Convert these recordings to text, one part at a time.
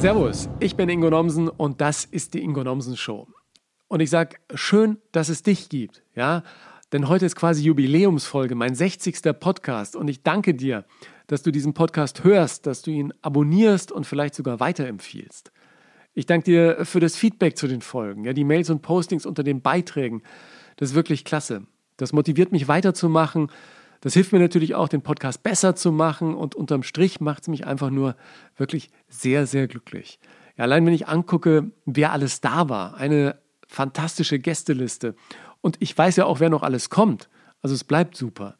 Servus, ich bin Ingo Nomsen und das ist die Ingo Nomsen Show. Und ich sag, schön, dass es dich gibt, ja? Denn heute ist quasi Jubiläumsfolge, mein 60. Podcast und ich danke dir, dass du diesen Podcast hörst, dass du ihn abonnierst und vielleicht sogar weiterempfiehlst. Ich danke dir für das Feedback zu den Folgen, ja, die Mails und Postings unter den Beiträgen. Das ist wirklich klasse. Das motiviert mich weiterzumachen. Das hilft mir natürlich auch, den Podcast besser zu machen und unterm Strich macht es mich einfach nur wirklich sehr, sehr glücklich. Ja, allein wenn ich angucke, wer alles da war, eine fantastische Gästeliste und ich weiß ja auch, wer noch alles kommt. Also es bleibt super.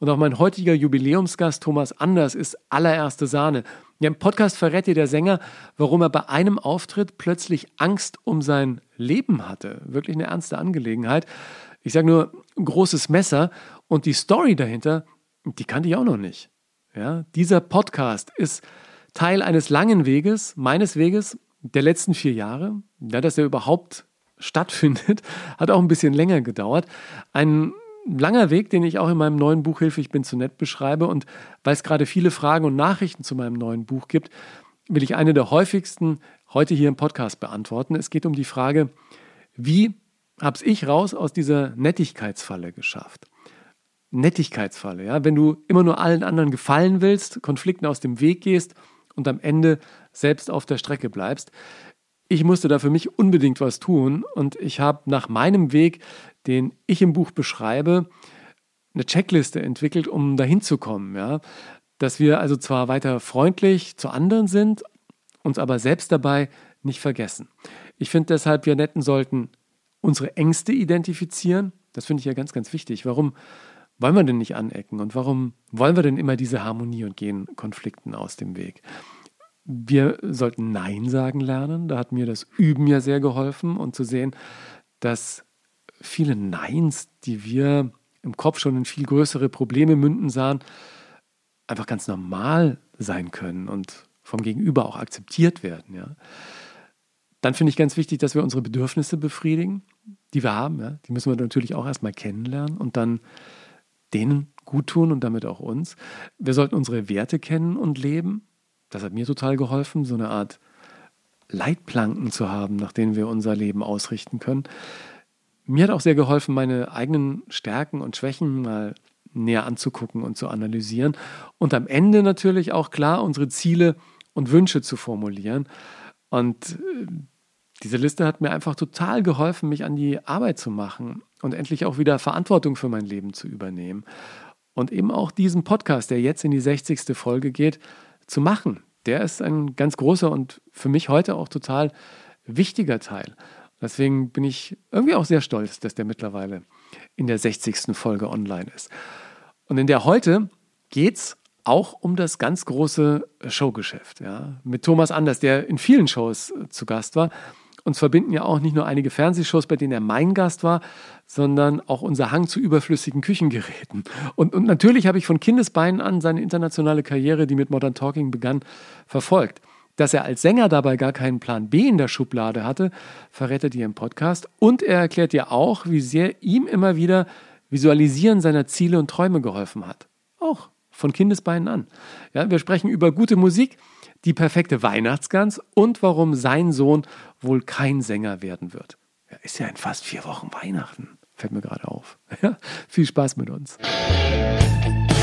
Und auch mein heutiger Jubiläumsgast Thomas Anders ist allererste Sahne. Ja, im Podcast verrät dir der Sänger, warum er bei einem Auftritt plötzlich Angst um sein Leben hatte. Wirklich eine ernste Angelegenheit. Ich sage nur, großes Messer. Und die Story dahinter, die kannte ich auch noch nicht. Ja, dieser Podcast ist Teil eines langen Weges, meines Weges, der letzten 4 Jahre. Ja, dass er überhaupt stattfindet, hat auch ein bisschen länger gedauert. Ein langer Weg, den ich auch in meinem neuen Buch Hilfe, ich bin zu nett beschreibe und weil es gerade viele Fragen und Nachrichten zu meinem neuen Buch gibt, will ich eine der häufigsten heute hier im Podcast beantworten. Es geht um die Frage, wie hab's ich raus aus dieser Nettigkeitsfalle geschafft? Nettigkeitsfalle, ja, wenn du immer nur allen anderen gefallen willst, Konflikten aus dem Weg gehst und am Ende selbst auf der Strecke bleibst. Ich musste da für mich unbedingt was tun und ich habe nach meinem Weg, den ich im Buch beschreibe, eine Checkliste entwickelt, um dahin zu kommen. Ja? Dass wir also zwar weiter freundlich zu anderen sind, uns aber selbst dabei nicht vergessen. Ich finde deshalb, wir Netten sollten unsere Ängste identifizieren. Das finde ich ja ganz, ganz wichtig. Warum wollen wir denn nicht anecken und warum wollen wir denn immer diese Harmonie und gehen Konflikten aus dem Weg? Wir sollten Nein sagen lernen. Da hat mir das Üben ja sehr geholfen und zu sehen, dass viele Neins, die wir im Kopf schon in viel größere Probleme münden sahen, einfach ganz normal sein können und vom Gegenüber auch akzeptiert werden. Ja. Dann finde ich ganz wichtig, dass wir unsere Bedürfnisse befriedigen, die wir haben. Ja. Die müssen wir natürlich auch erstmal kennenlernen und dann denen gut tun und damit auch uns. Wir sollten unsere Werte kennen und leben. Das hat mir total geholfen, so eine Art Leitplanken zu haben, nach denen wir unser Leben ausrichten können. Mir hat auch sehr geholfen, meine eigenen Stärken und Schwächen mal näher anzugucken und zu analysieren. Und am Ende natürlich auch klar, unsere Ziele und Wünsche zu formulieren. Und diese Liste hat mir einfach total geholfen, mich an die Arbeit zu machen und endlich auch wieder Verantwortung für mein Leben zu übernehmen. Und eben auch diesen Podcast, der jetzt in die 60. Folge geht, zu machen. Der ist ein ganz großer und für mich heute auch total wichtiger Teil. Deswegen bin ich irgendwie auch sehr stolz, dass der mittlerweile in der 60. Folge online ist. Und in der heute geht's auch um das ganz große Showgeschäft. Ja? Mit Thomas Anders, der in vielen Shows zu Gast war. Uns verbinden ja auch nicht nur einige Fernsehshows, bei denen er mein Gast war, sondern auch unser Hang zu überflüssigen Küchengeräten. Und natürlich habe ich von Kindesbeinen an seine internationale Karriere, die mit Modern Talking begann, verfolgt. Dass er als Sänger dabei gar keinen Plan B in der Schublade hatte, verrät er dir im Podcast. Und er erklärt dir auch, wie sehr ihm immer wieder Visualisieren seiner Ziele und Träume geholfen hat. Auch von Kindesbeinen an. Ja, wir sprechen über gute Musik, die perfekte Weihnachtsgans und warum sein Sohn wohl kein Sänger werden wird. Ja, ist ja in fast 4 Wochen Weihnachten. Fällt mir gerade auf. Ja, viel Spaß mit uns.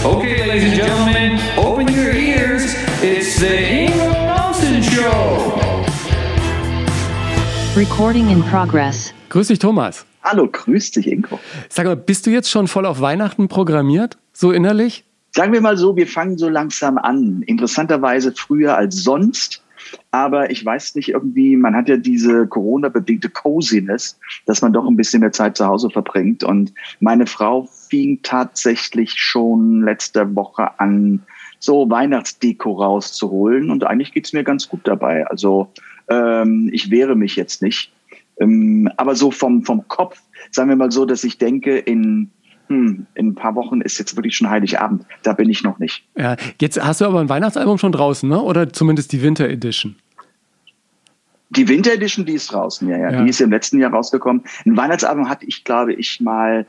Okay, ladies and gentlemen, open your ears. It's the Ingo Nomsen Show. Recording in progress. Grüß dich, Thomas. Hallo, grüß dich, Ingo. Sag mal, bist du jetzt schon voll auf Weihnachten programmiert? So innerlich? Sagen wir mal so, wir fangen so langsam an. Interessanterweise früher als sonst. Aber ich weiß nicht, irgendwie, man hat ja diese Corona-bedingte Coziness, dass man doch ein bisschen mehr Zeit zu Hause verbringt. Und meine Frau fing tatsächlich schon letzte Woche an, so Weihnachtsdeko rauszuholen. Und eigentlich geht es mir ganz gut dabei. Also ich wehre mich jetzt nicht. Aber so vom Kopf, sagen wir mal so, dass ich denke, in ein paar Wochen ist jetzt wirklich schon Heiligabend. Da bin ich noch nicht. Ja, jetzt hast du aber ein Weihnachtsalbum schon draußen, ne? Oder zumindest die Winter Edition. Die Winter Edition, die ist draußen, ja. Die ist im letzten Jahr rausgekommen. Ein Weihnachtsalbum hatte ich, glaube ich, mal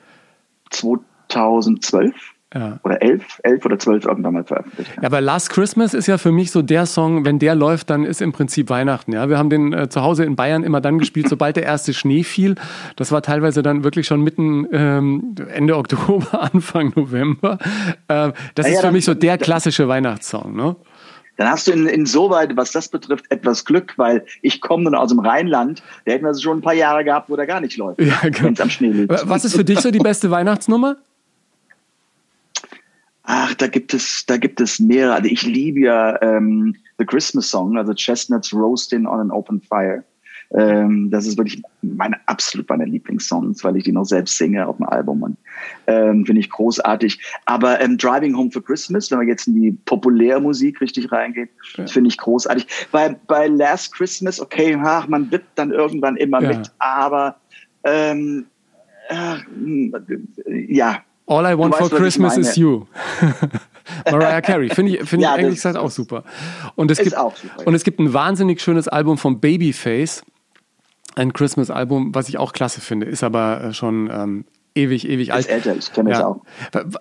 2012 Ja. Oder 11 oder 12 Alben damals veröffentlicht. Ja, aber Last Christmas ist ja für mich so der Song, wenn der läuft, dann ist im Prinzip Weihnachten. Ja, wir haben den zu Hause in Bayern immer dann gespielt, sobald der erste Schnee fiel. Das war teilweise dann wirklich schon mitten Ende Oktober, Anfang November. Das ist für mich so der klassische Weihnachtssong, ne? Dann hast du insoweit, was das betrifft, etwas Glück, weil ich komme nun aus dem Rheinland, da hätten wir es schon ein paar Jahre gehabt, wo der gar nicht läuft, ja, genau, wenn es am Schnee liegt. Was ist für dich so die beste Weihnachtsnummer? Ach, da gibt es mehrere. Also ich liebe ja The Christmas Song, also Chestnuts Roasting on an Open Fire. Das ist wirklich absolut meine Lieblingssongs, weil ich die noch selbst singe auf dem Album. Und finde ich großartig. Aber Driving Home for Christmas, wenn man jetzt in die Populärmusik richtig reingeht, ja, finde ich großartig. Bei Last Christmas, okay, man wird dann irgendwann immer mit, aber ja. All I Want for Christmas is You. Mariah Carey. Finde ich eigentlich gesagt auch super. Und es gibt ein wahnsinnig schönes Album von Babyface. Ein Christmas-Album, was ich auch klasse finde. Ist aber schon ewig alt. Ist älter, ich kenne es auch.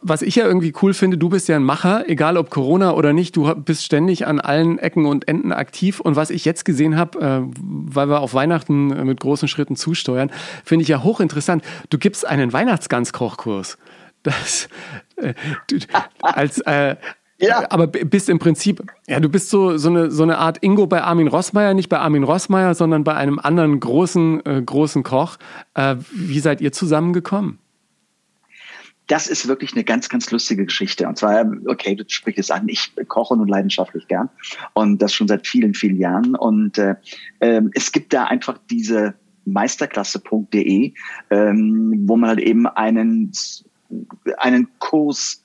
Was ich ja irgendwie cool finde, du bist ja ein Macher, egal ob Corona oder nicht, du bist ständig an allen Ecken und Enden aktiv. Und was ich jetzt gesehen habe, weil wir auf Weihnachten mit großen Schritten zusteuern, finde ich ja hochinteressant. Du gibst einen Weihnachtsgans-Kochkurs. Das, aber bist im Prinzip, ja, du bist so eine Art Ingo bei Armin Rossmeier, nicht bei Armin Rossmeier, sondern bei einem anderen großen Koch. Wie seid ihr zusammengekommen? Das ist wirklich eine ganz, ganz lustige Geschichte. Und zwar, okay, du sprichst es an, ich koche nun leidenschaftlich gern und das schon seit vielen, vielen Jahren. Und es gibt da einfach diese Meisterklasse.de, wo man halt eben einen Kurs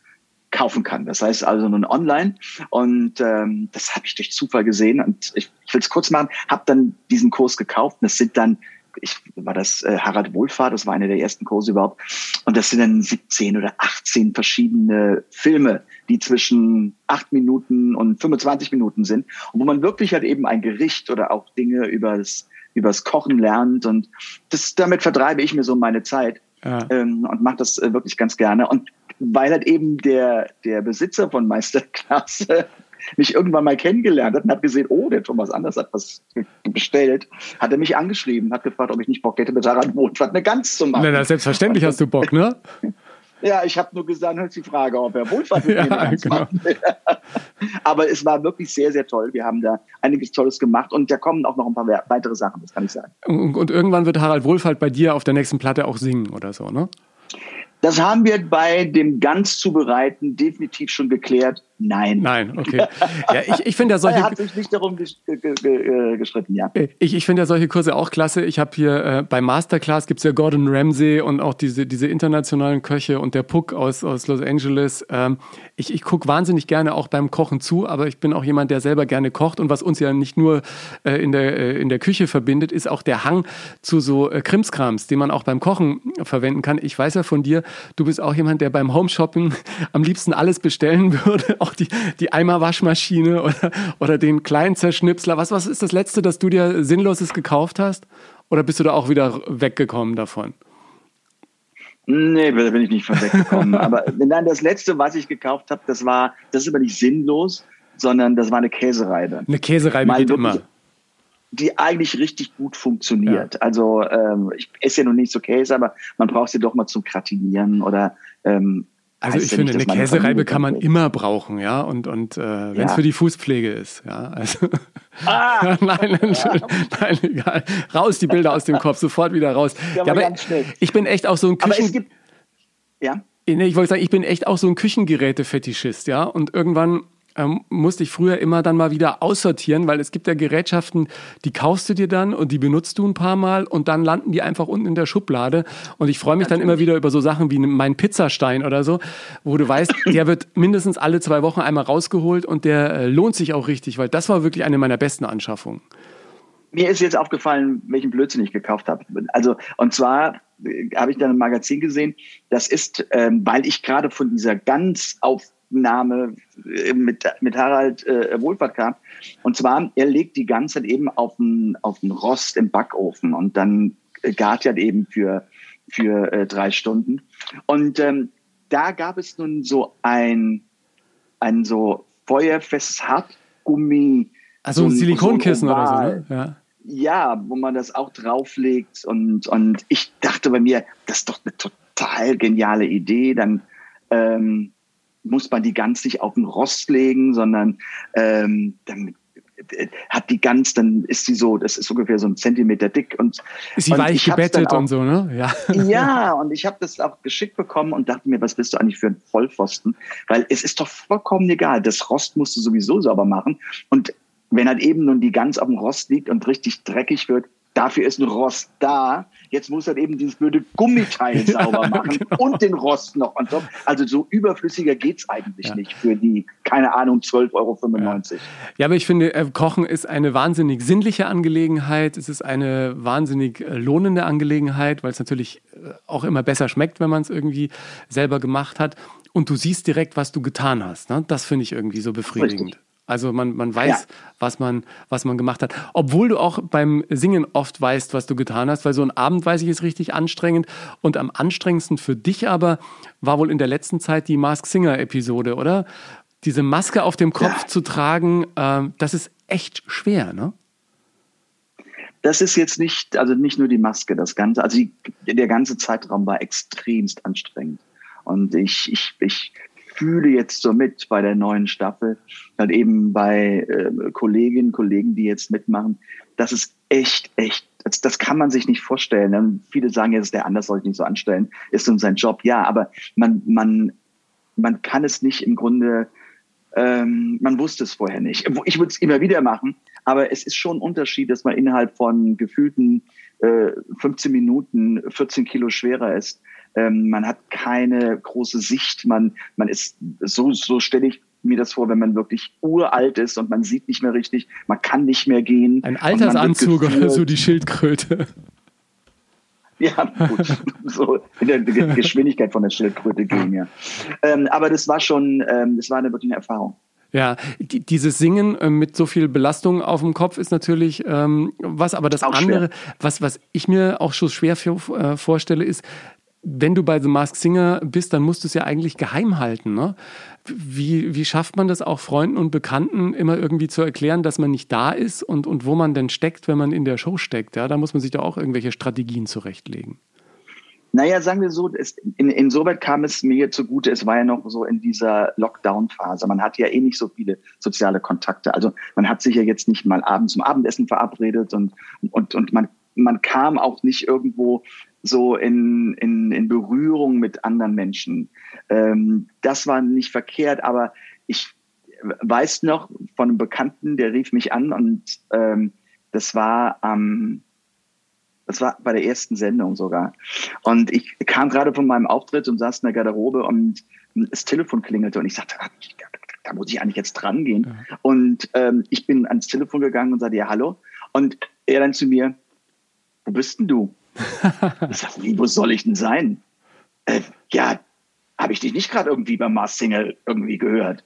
kaufen kann. Das heißt also nun online. Und das habe ich durch Zufall gesehen. Und ich will es kurz machen, habe dann diesen Kurs gekauft. Und das sind dann, Harald Wohlfahrt, das war einer der ersten Kurse überhaupt. Und das sind dann 17 oder 18 verschiedene Filme, die zwischen 8 Minuten und 25 Minuten sind. Und wo man wirklich halt eben ein Gericht oder auch Dinge übers Kochen lernt. Und damit vertreibe ich mir so meine Zeit. Ja. Und macht das wirklich ganz gerne. Und weil halt eben der Besitzer von Meisterklasse mich irgendwann mal kennengelernt hat und hat gesehen, oh, der Thomas Anders hat was bestellt, hat er mich angeschrieben, hat gefragt, ob ich nicht Bock hätte, mit Harald Wohlfahrt eine Gans zu machen. Na, selbstverständlich hast du Bock, ne? Ja, ich habe nur gesagt, hört die Frage, ob Herr Wohlfahrt mit mir eine Gans machen will. Aber es war wirklich sehr, sehr toll. Wir haben da einiges Tolles gemacht und da kommen auch noch ein paar weitere Sachen, das kann ich sagen. Und irgendwann wird Harald Wohlfahrt bei dir auf der nächsten Platte auch singen oder so, ne? Das haben wir bei dem Gans zubereiten definitiv schon geklärt. Nein, okay. Ja, ich finde ja solche. Er hat sich nicht darum geschritten, ja. Ich finde ja solche Kurse auch klasse. Ich habe hier bei Masterclass gibt's ja Gordon Ramsay und auch diese internationalen Köche und der Puck aus Los Angeles. Ich gucke wahnsinnig gerne auch beim Kochen zu, aber ich bin auch jemand, der selber gerne kocht. Und was uns ja nicht nur in der Küche verbindet, ist auch der Hang zu so Krimskrams, den man auch beim Kochen verwenden kann. Ich weiß ja von dir, du bist auch jemand, der beim Homeshopping am liebsten alles bestellen würde, auch die Eimerwaschmaschine oder den kleinen Zerschnipsler. Was ist das Letzte, dass du dir Sinnloses gekauft hast? Oder bist du da auch wieder weggekommen davon? Nee, da bin ich nicht von weggekommen. Aber nein, das Letzte, was ich gekauft habe, das ist aber nicht sinnlos, sondern das war eine Käsereibe. Eine Käsereibe geht immer. Die eigentlich richtig gut funktioniert. Ja. Also ich esse ja noch nicht so Käse, aber man braucht sie doch mal zum Gratinieren oder... Also ich finde, eine Käsereibe kann man immer brauchen, ja, und wenn es für die Fußpflege ist, ja, also nein, egal, raus die Bilder aus dem Kopf, sofort wieder raus. Ja, aber ganz schnell. Ich bin echt auch so ein Küchengeräte-Fetischist, ja, und irgendwann musste ich früher immer dann mal wieder aussortieren, weil es gibt ja Gerätschaften, die kaufst du dir dann und die benutzt du ein paar Mal und dann landen die einfach unten in der Schublade und ich freue mich dann immer wieder über so Sachen wie mein Pizzastein oder so, wo du weißt, der wird mindestens alle 2 Wochen einmal rausgeholt und der lohnt sich auch richtig, weil das war wirklich eine meiner besten Anschaffungen. Mir ist jetzt aufgefallen, welchen Blödsinn ich gekauft habe. Also, und zwar habe ich dann ein Magazin gesehen, das ist, weil ich gerade von dieser ganz Aufnahme mit Harald Wohlfahrt kam. Und zwar, er legt die Gans halt eben auf den Rost im Backofen und dann gart er eben für 3 Stunden. Und da gab es nun so ein so feuerfestes Hartgummi. Also ein Silikonkissen so oder so, ne? Ja. Ja, wo man das auch drauflegt. Und ich dachte bei mir, das ist doch eine total geniale Idee. Dann muss man die Gans nicht auf den Rost legen, sondern dann hat die Gans, dann ist sie so, das ist ungefähr so 1 Zentimeter dick. Und ist sie weich gebettet und so, ne? Ja, ja, und ich habe das auch geschickt bekommen und dachte mir, was bist du eigentlich für ein Vollpfosten? Weil es ist doch vollkommen egal, das Rost musst du sowieso sauber machen. Und wenn halt eben nun die Gans auf dem Rost liegt und richtig dreckig wird, dafür ist ein Rost da. Jetzt muss halt eben dieses blöde Gummiteil sauber machen, genau, und den Rost noch on top. Also so überflüssiger geht's eigentlich nicht für die, keine Ahnung, 12,95 Euro. Ja, aber ich finde, Kochen ist eine wahnsinnig sinnliche Angelegenheit. Es ist eine wahnsinnig lohnende Angelegenheit, weil es natürlich auch immer besser schmeckt, wenn man es irgendwie selber gemacht hat. Und du siehst direkt, was du getan hast, ne? Das finde ich irgendwie so befriedigend. Richtig. Also man weiß, was man gemacht hat. Obwohl du auch beim Singen oft weißt, was du getan hast, weil so ein Abend, weiß ich, ist richtig anstrengend. Und am anstrengendsten für dich aber war wohl in der letzten Zeit die Masked Singer-Episode, oder? Diese Maske auf dem Kopf zu tragen, das ist echt schwer, ne? Das ist jetzt nicht, also nicht nur die Maske, das Ganze. Also der ganze Zeitraum war extremst anstrengend. Und ich fühle jetzt so mit bei der neuen Staffel, halt eben bei Kolleginnen und Kollegen, die jetzt mitmachen. Das ist echt, das kann man sich nicht vorstellen. Und viele sagen, jetzt ist der anders, soll ich nicht so anstellen, ist nun sein Job. Ja, aber man kann es nicht im Grunde, man wusste es vorher nicht. Ich würde es immer wieder machen, aber es ist schon ein Unterschied, dass man innerhalb von gefühlten 15 Minuten 14 Kilo schwerer ist. Man hat keine große Sicht, man ist, so stelle ich mir das vor, wenn man wirklich uralt ist und man sieht nicht mehr richtig, man kann nicht mehr gehen. Ein Altersanzug oder so, die Schildkröte. Ja, gut, so in der Geschwindigkeit von der Schildkröte gehen, ja. Aber das war schon, das war eine wirkliche Erfahrung. Ja, dieses Singen mit so viel Belastung auf dem Kopf ist natürlich was, aber das auch andere, was ich mir auch schon schwer vorstelle, ist, wenn du bei The Masked Singer bist, dann musst du es ja eigentlich geheim halten, ne? Wie schafft man das auch Freunden und Bekannten immer irgendwie zu erklären, dass man nicht da ist und wo man denn steckt, wenn man in der Show steckt? Ja? Da muss man sich doch auch irgendwelche Strategien zurechtlegen. Naja, sagen wir so, insoweit kam es mir zugute, es war ja noch so in dieser Lockdown-Phase. Man hat ja eh nicht so viele soziale Kontakte. Also man hat sich ja jetzt nicht mal abends zum Abendessen verabredet und man kam auch nicht irgendwo so in Berührung mit anderen Menschen. Das war nicht verkehrt, aber ich weiß noch von einem Bekannten, der rief mich an und das war bei der ersten Sendung sogar. Und ich kam gerade von meinem Auftritt und saß in der Garderobe und das Telefon klingelte und ich sagte, da muss ich eigentlich jetzt dran gehen. Ja. Und ich bin ans Telefon gegangen und sagte, ja, hallo. Und er dann zu mir, wo bist denn du? Ich sag, wie, wo soll ich denn sein? Ja, habe ich dich nicht gerade irgendwie beim Masked Singer irgendwie gehört?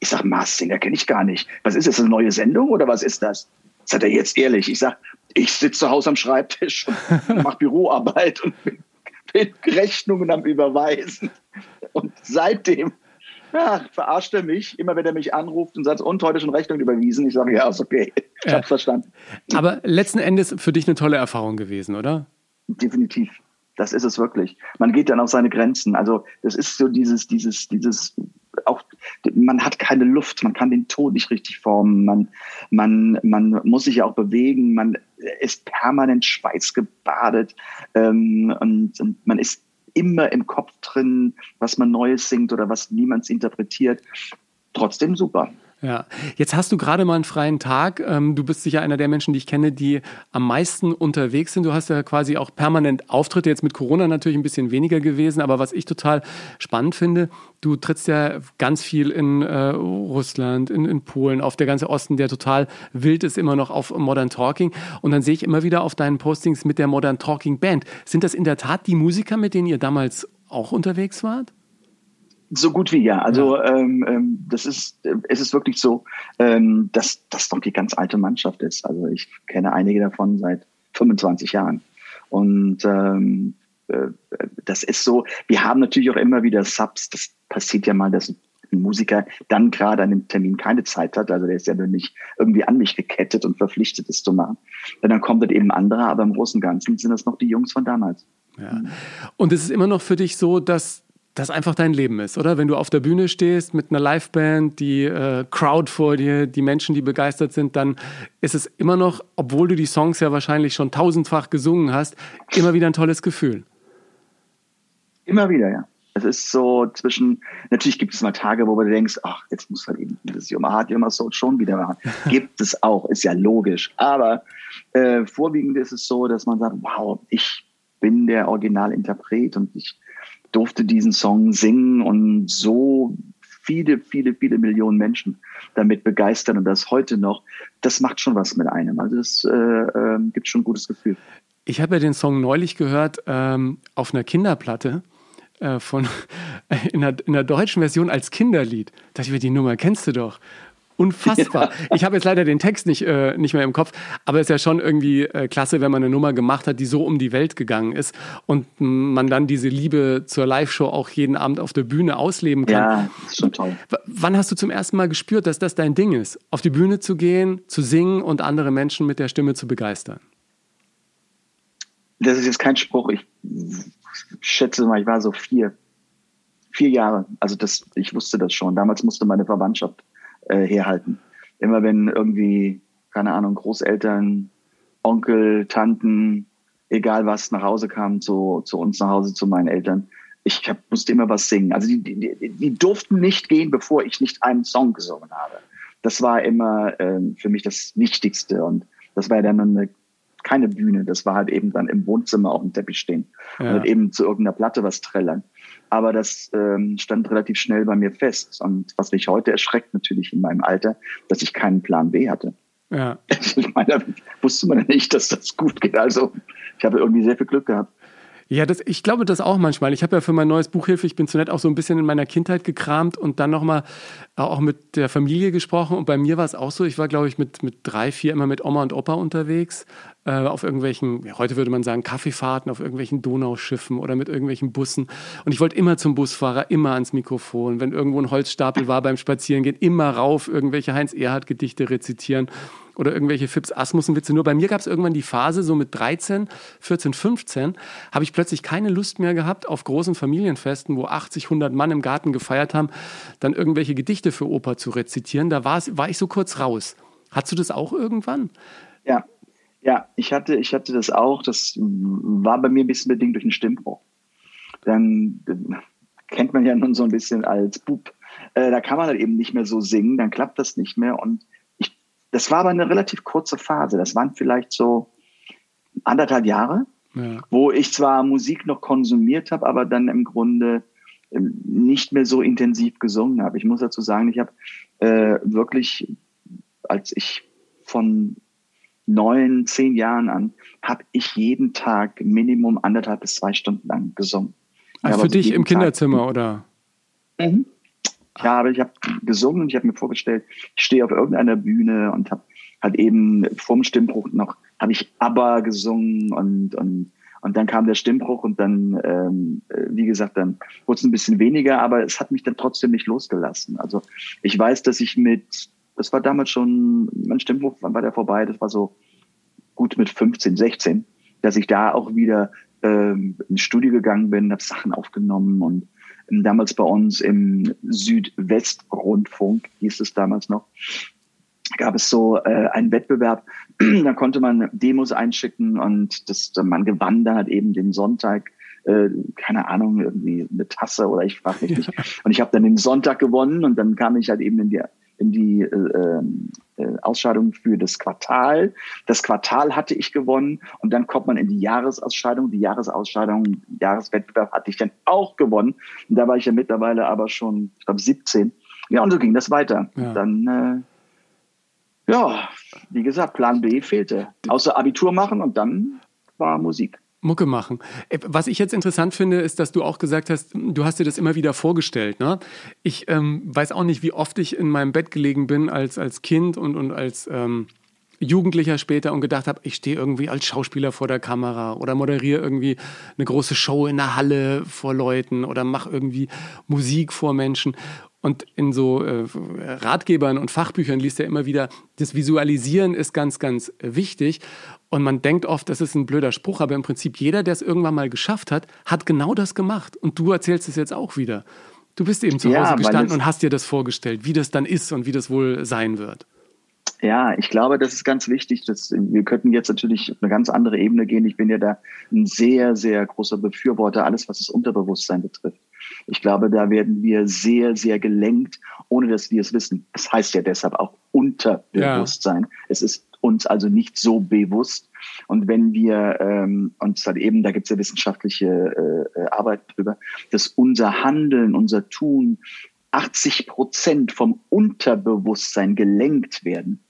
Ich sag, Masked Singer kenne ich gar nicht. Was ist das, eine neue Sendung oder was ist das? Sagt er jetzt ehrlich. Ich sag, ich sitze zu Hause am Schreibtisch und mache Büroarbeit und bin Rechnungen am Überweisen. Und seitdem verarscht er mich, immer wenn er mich anruft und sagt, und heute schon Rechnung überwiesen. Ich sage, ja, ist okay, ich hab's verstanden. Aber letzten Endes für dich eine tolle Erfahrung gewesen, oder? Definitiv. Das ist es wirklich. Man geht dann auf seine Grenzen. Also das ist so dieses, auch man hat keine Luft, man kann den Ton nicht richtig formen, man muss sich ja auch bewegen, man ist permanent schweißgebadet und man ist immer im Kopf drin, was man Neues singt oder was niemand interpretiert. Trotzdem super. Ja, jetzt hast du gerade mal einen freien Tag. Du bist sicher einer der Menschen, die ich kenne, die am meisten unterwegs sind. Du hast ja quasi auch permanent Auftritte, jetzt mit Corona natürlich ein bisschen weniger gewesen. Aber was ich total spannend finde, du trittst ja ganz viel in Russland, in Polen, auf der ganzen Osten, der total wild ist, immer noch auf Modern Talking. Und dann sehe ich immer wieder auf deinen Postings mit der Modern Talking Band. Sind das in der Tat die Musiker, mit denen ihr damals auch unterwegs wart? So gut wie ja. Also es ist wirklich so, dass das doch die ganz alte Mannschaft ist. Also ich kenne einige davon seit 25 Jahren. Und das ist so, wir haben natürlich auch immer wieder Subs, das passiert ja mal, dass ein Musiker dann gerade an dem Termin keine Zeit hat, also der ist ja nur nicht irgendwie an mich gekettet und verpflichtet, es zu machen. Denn dann kommt das eben ein anderer, aber im Großen und Ganzen sind das noch die Jungs von damals. Ja. Und es ist immer noch für dich so, dass das einfach dein Leben ist, oder? Wenn du auf der Bühne stehst mit einer Liveband, die Crowd vor dir, die Menschen, die begeistert sind, dann ist es immer noch, obwohl du die Songs ja wahrscheinlich schon 1000-fach gesungen hast, immer wieder ein tolles Gefühl. Immer wieder, ja. Es ist so zwischen, natürlich gibt es mal Tage, wo du denkst, ach, jetzt muss halt eben dieses Jumma hart, Jumma so schon wieder machen. Gibt es auch, ist ja logisch. Aber vorwiegend ist es so, dass man sagt, wow, ich bin der Originalinterpret und ich durfte diesen Song singen und so viele Millionen Menschen damit begeistern und das heute noch, das macht schon was mit einem. Also das gibt schon ein gutes Gefühl. Ich habe ja den Song neulich gehört auf einer Kinderplatte in der deutschen Version als Kinderlied. Da dachte ich mir, die Nummer kennst du doch. Unfassbar. Ja. Ich habe jetzt leider den Text nicht mehr im Kopf, aber es ist ja schon irgendwie klasse, wenn man eine Nummer gemacht hat, die so um die Welt gegangen ist und man dann diese Liebe zur Live-Show auch jeden Abend auf der Bühne ausleben kann. Ja, das ist schon toll. Wann hast du zum ersten Mal gespürt, dass das dein Ding ist, auf die Bühne zu gehen, zu singen und andere Menschen mit der Stimme zu begeistern? Das ist jetzt kein Spruch. Ich schätze mal, ich war so vier Jahre. Also das, ich wusste das schon. Damals musste meine Verwandtschaft herhalten. Immer wenn irgendwie, keine Ahnung, Großeltern, Onkel, Tanten, egal was, nach Hause kamen, zu uns nach Hause, zu meinen Eltern, musste immer was singen. Also die durften nicht gehen, bevor ich nicht einen Song gesungen habe. Das war immer für mich das Wichtigste und das war ja dann keine Bühne, das war halt eben dann im Wohnzimmer auf dem Teppich stehen und halt eben zu irgendeiner Platte was trällern. Aber das stand relativ schnell bei mir fest. Und was mich heute erschreckt, natürlich in meinem Alter, dass ich keinen Plan B hatte. Ja. Ich meine, da wusste man nicht, dass das gut geht. Also ich habe irgendwie sehr viel Glück gehabt. Ja, ich glaube das auch manchmal. Ich habe ja für mein neues Buch Hilfe, ich bin zu nett, auch so ein bisschen in meiner Kindheit gekramt und dann nochmal auch mit der Familie gesprochen. Und bei mir war es auch so, ich war, glaube ich, mit 3, 4 immer mit Oma und Opa unterwegs, auf irgendwelchen, heute würde man sagen, Kaffeefahrten, auf irgendwelchen Donauschiffen oder mit irgendwelchen Bussen. Und ich wollte immer zum Busfahrer, immer ans Mikrofon. Wenn irgendwo ein Holzstapel war beim Spazierengehen, immer rauf, irgendwelche Heinz-Erhardt-Gedichte rezitieren oder irgendwelche Fips-Asmussen-Witze. Nur bei mir gab es irgendwann die Phase, so mit 13, 14, 15, habe ich plötzlich keine Lust mehr gehabt auf großen Familienfesten, wo 80, 100 Mann im Garten gefeiert haben, dann irgendwelche Gedichte für Opa zu rezitieren. Da war ich so kurz raus. Hattest du das auch irgendwann? Ja, ich hatte das auch. Das war bei mir ein bisschen bedingt durch den Stimmbruch. Dann kennt man ja nun so ein bisschen als Bub. Da kann man halt eben nicht mehr so singen, dann klappt das nicht mehr und das war aber eine relativ kurze Phase. Das waren vielleicht so 1,5 Jahre, wo ich zwar Musik noch konsumiert habe, aber dann im Grunde nicht mehr so intensiv gesungen habe. Ich muss dazu sagen, ich habe wirklich, als ich von 9, 10 Jahren an, habe ich jeden Tag Minimum 1,5 bis 2 Stunden lang gesungen. Also für dich im Kinderzimmer, oder? Mhm. Ja, aber ich habe gesungen und ich habe mir vorgestellt, ich stehe auf irgendeiner Bühne und habe halt eben vorm Stimmbruch noch, habe ich ABBA gesungen und dann kam der Stimmbruch und dann, wie gesagt, dann wurde es ein bisschen weniger, aber es hat mich dann trotzdem nicht losgelassen. Also ich weiß, dass ich das war damals schon, mein Stimmbruch, wann war der vorbei? Das war so gut mit 15, 16, dass ich da auch wieder ins Studio gegangen bin, habe Sachen aufgenommen und damals bei uns im Südwestrundfunk, hieß es damals noch, gab es so einen Wettbewerb, da konnte man Demos einschicken und man gewann da halt eben den Sonntag, keine Ahnung, irgendwie eine Tasse oder ich frage mich nicht. Und ich habe dann den Sonntag gewonnen und dann kam ich halt eben in die Ausscheidung für das Quartal. Das Quartal hatte ich gewonnen und dann kommt man in die Jahresausscheidung. Die Jahreswettbewerb hatte ich dann auch gewonnen. Und da war ich ja mittlerweile aber schon, ich glaube, 17. Ja, und so ging das weiter. Ja. Dann, wie gesagt, Plan B fehlte. Außer Abitur machen und dann war Musik. Mucke machen. Was ich jetzt interessant finde, ist, dass du auch gesagt hast, du hast dir das immer wieder vorgestellt. Ne? Ich weiß auch nicht, wie oft ich in meinem Bett gelegen bin als Kind und als Jugendlicher später und gedacht habe, ich stehe irgendwie als Schauspieler vor der Kamera oder moderiere irgendwie eine große Show in der Halle vor Leuten oder mache irgendwie Musik vor Menschen. Und in so Ratgebern und Fachbüchern liest er immer wieder, das Visualisieren ist ganz, ganz wichtig. Und man denkt oft, das ist ein blöder Spruch, aber im Prinzip jeder, der es irgendwann mal geschafft hat, hat genau das gemacht. Und du erzählst es jetzt auch wieder. Du bist eben zu Hause gestanden und hast dir das vorgestellt, wie das dann ist und wie das wohl sein wird. Ja, ich glaube, das ist ganz wichtig. Wir könnten jetzt natürlich auf eine ganz andere Ebene gehen. Ich bin ja da ein sehr, sehr großer Befürworter, alles, was das Unterbewusstsein betrifft. Ich glaube, da werden wir sehr, sehr gelenkt, ohne dass wir es wissen. Das heißt ja deshalb auch Unterbewusstsein. Ja. Es ist uns also nicht so bewusst. Und wenn wir uns dann eben, da gibt es ja wissenschaftliche Arbeit drüber, dass unser Handeln, unser Tun 80% vom Unterbewusstsein gelenkt werden,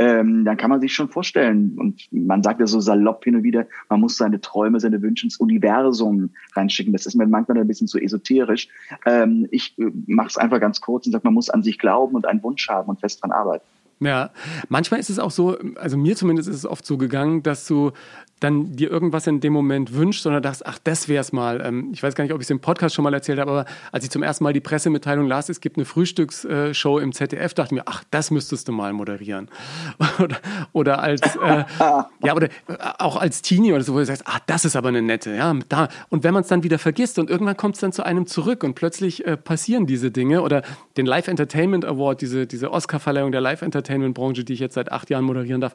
dann kann man sich schon vorstellen, und man sagt ja so salopp hin und wieder, man muss seine Träume, seine Wünsche ins Universum reinschicken. Das ist mir manchmal ein bisschen zu esoterisch. Ich mache es einfach ganz kurz und sage, man muss an sich glauben und einen Wunsch haben und fest dran arbeiten. Ja, manchmal ist es auch so, also mir zumindest ist es oft so gegangen, dass du dann dir irgendwas in dem Moment wünschst, sondern dachtest, ach, das wär's mal. Ich weiß gar nicht, ob ich es im Podcast schon mal erzählt habe, aber als ich zum ersten Mal die Pressemitteilung las, es gibt eine Frühstücksshow im ZDF, dachte ich mir, ach, das müsstest du mal moderieren. Oder als ja, oder auch als Teenie oder so, wo du sagst, ach, das ist aber eine nette, ja, da. Und wenn man es dann wieder vergisst und irgendwann kommt es dann zu einem zurück und plötzlich passieren diese Dinge oder den Live Entertainment Award, diese Oscar-Verleihung der Live Entertainment Branche, die ich jetzt seit 8 Jahren moderieren darf,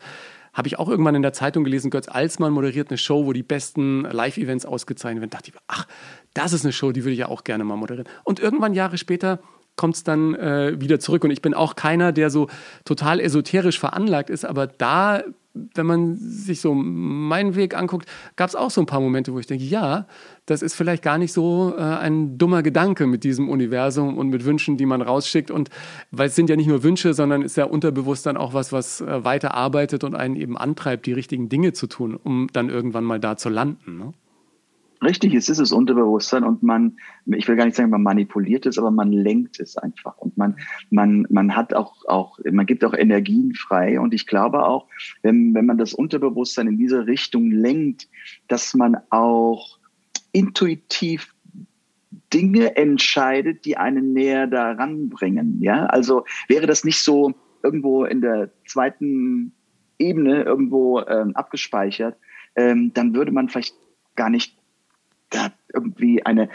habe ich auch irgendwann in der Zeitung gelesen, Götz Alzmann moderiert eine Show, wo die besten Live-Events ausgezeichnet werden. Da dachte ich, ach, das ist eine Show, die würde ich ja auch gerne mal moderieren. Und irgendwann Jahre später kommt es dann wieder zurück. Und ich bin auch keiner, der so total esoterisch veranlagt ist. Aber da, wenn man sich so meinen Weg anguckt, gab es auch so ein paar Momente, wo ich denke, ja, das ist vielleicht gar nicht so ein dummer Gedanke mit diesem Universum und mit Wünschen, die man rausschickt. Und weil es sind ja nicht nur Wünsche, sondern ist ja unterbewusst dann auch was weiter arbeitet und einen eben antreibt, die richtigen Dinge zu tun, um dann irgendwann mal da zu landen, ne? Richtig, es ist das Unterbewusstsein und man, ich will gar nicht sagen, man manipuliert es, aber man lenkt es einfach und man hat auch, man gibt auch Energien frei und ich glaube auch, wenn man das Unterbewusstsein in diese Richtung lenkt, dass man auch intuitiv Dinge entscheidet, die einen näher daran bringen, ja? Also wäre das nicht so irgendwo in der zweiten Ebene irgendwo abgespeichert, dann würde man vielleicht gar nicht da irgendwie einen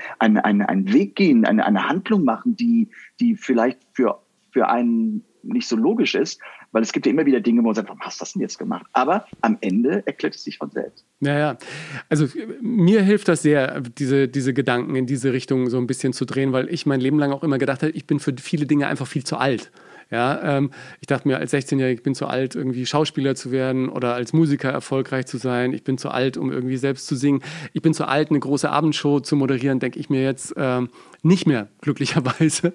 Weg gehen, eine Handlung machen, die vielleicht für einen nicht so logisch ist, weil es gibt ja immer wieder Dinge, wo man sagt, warum hast du das denn jetzt gemacht? Aber am Ende erklärt es sich von selbst. Naja, also mir hilft das sehr, diese Gedanken in diese Richtung so ein bisschen zu drehen, weil ich mein Leben lang auch immer gedacht habe, ich bin für viele Dinge einfach viel zu alt. Ja, ich dachte mir, als 16-Jähriger, ich bin zu alt, irgendwie Schauspieler zu werden oder als Musiker erfolgreich zu sein. Ich bin zu alt, um irgendwie selbst zu singen. Ich bin zu alt, eine große Abendshow zu moderieren, denke ich mir jetzt nicht mehr, glücklicherweise.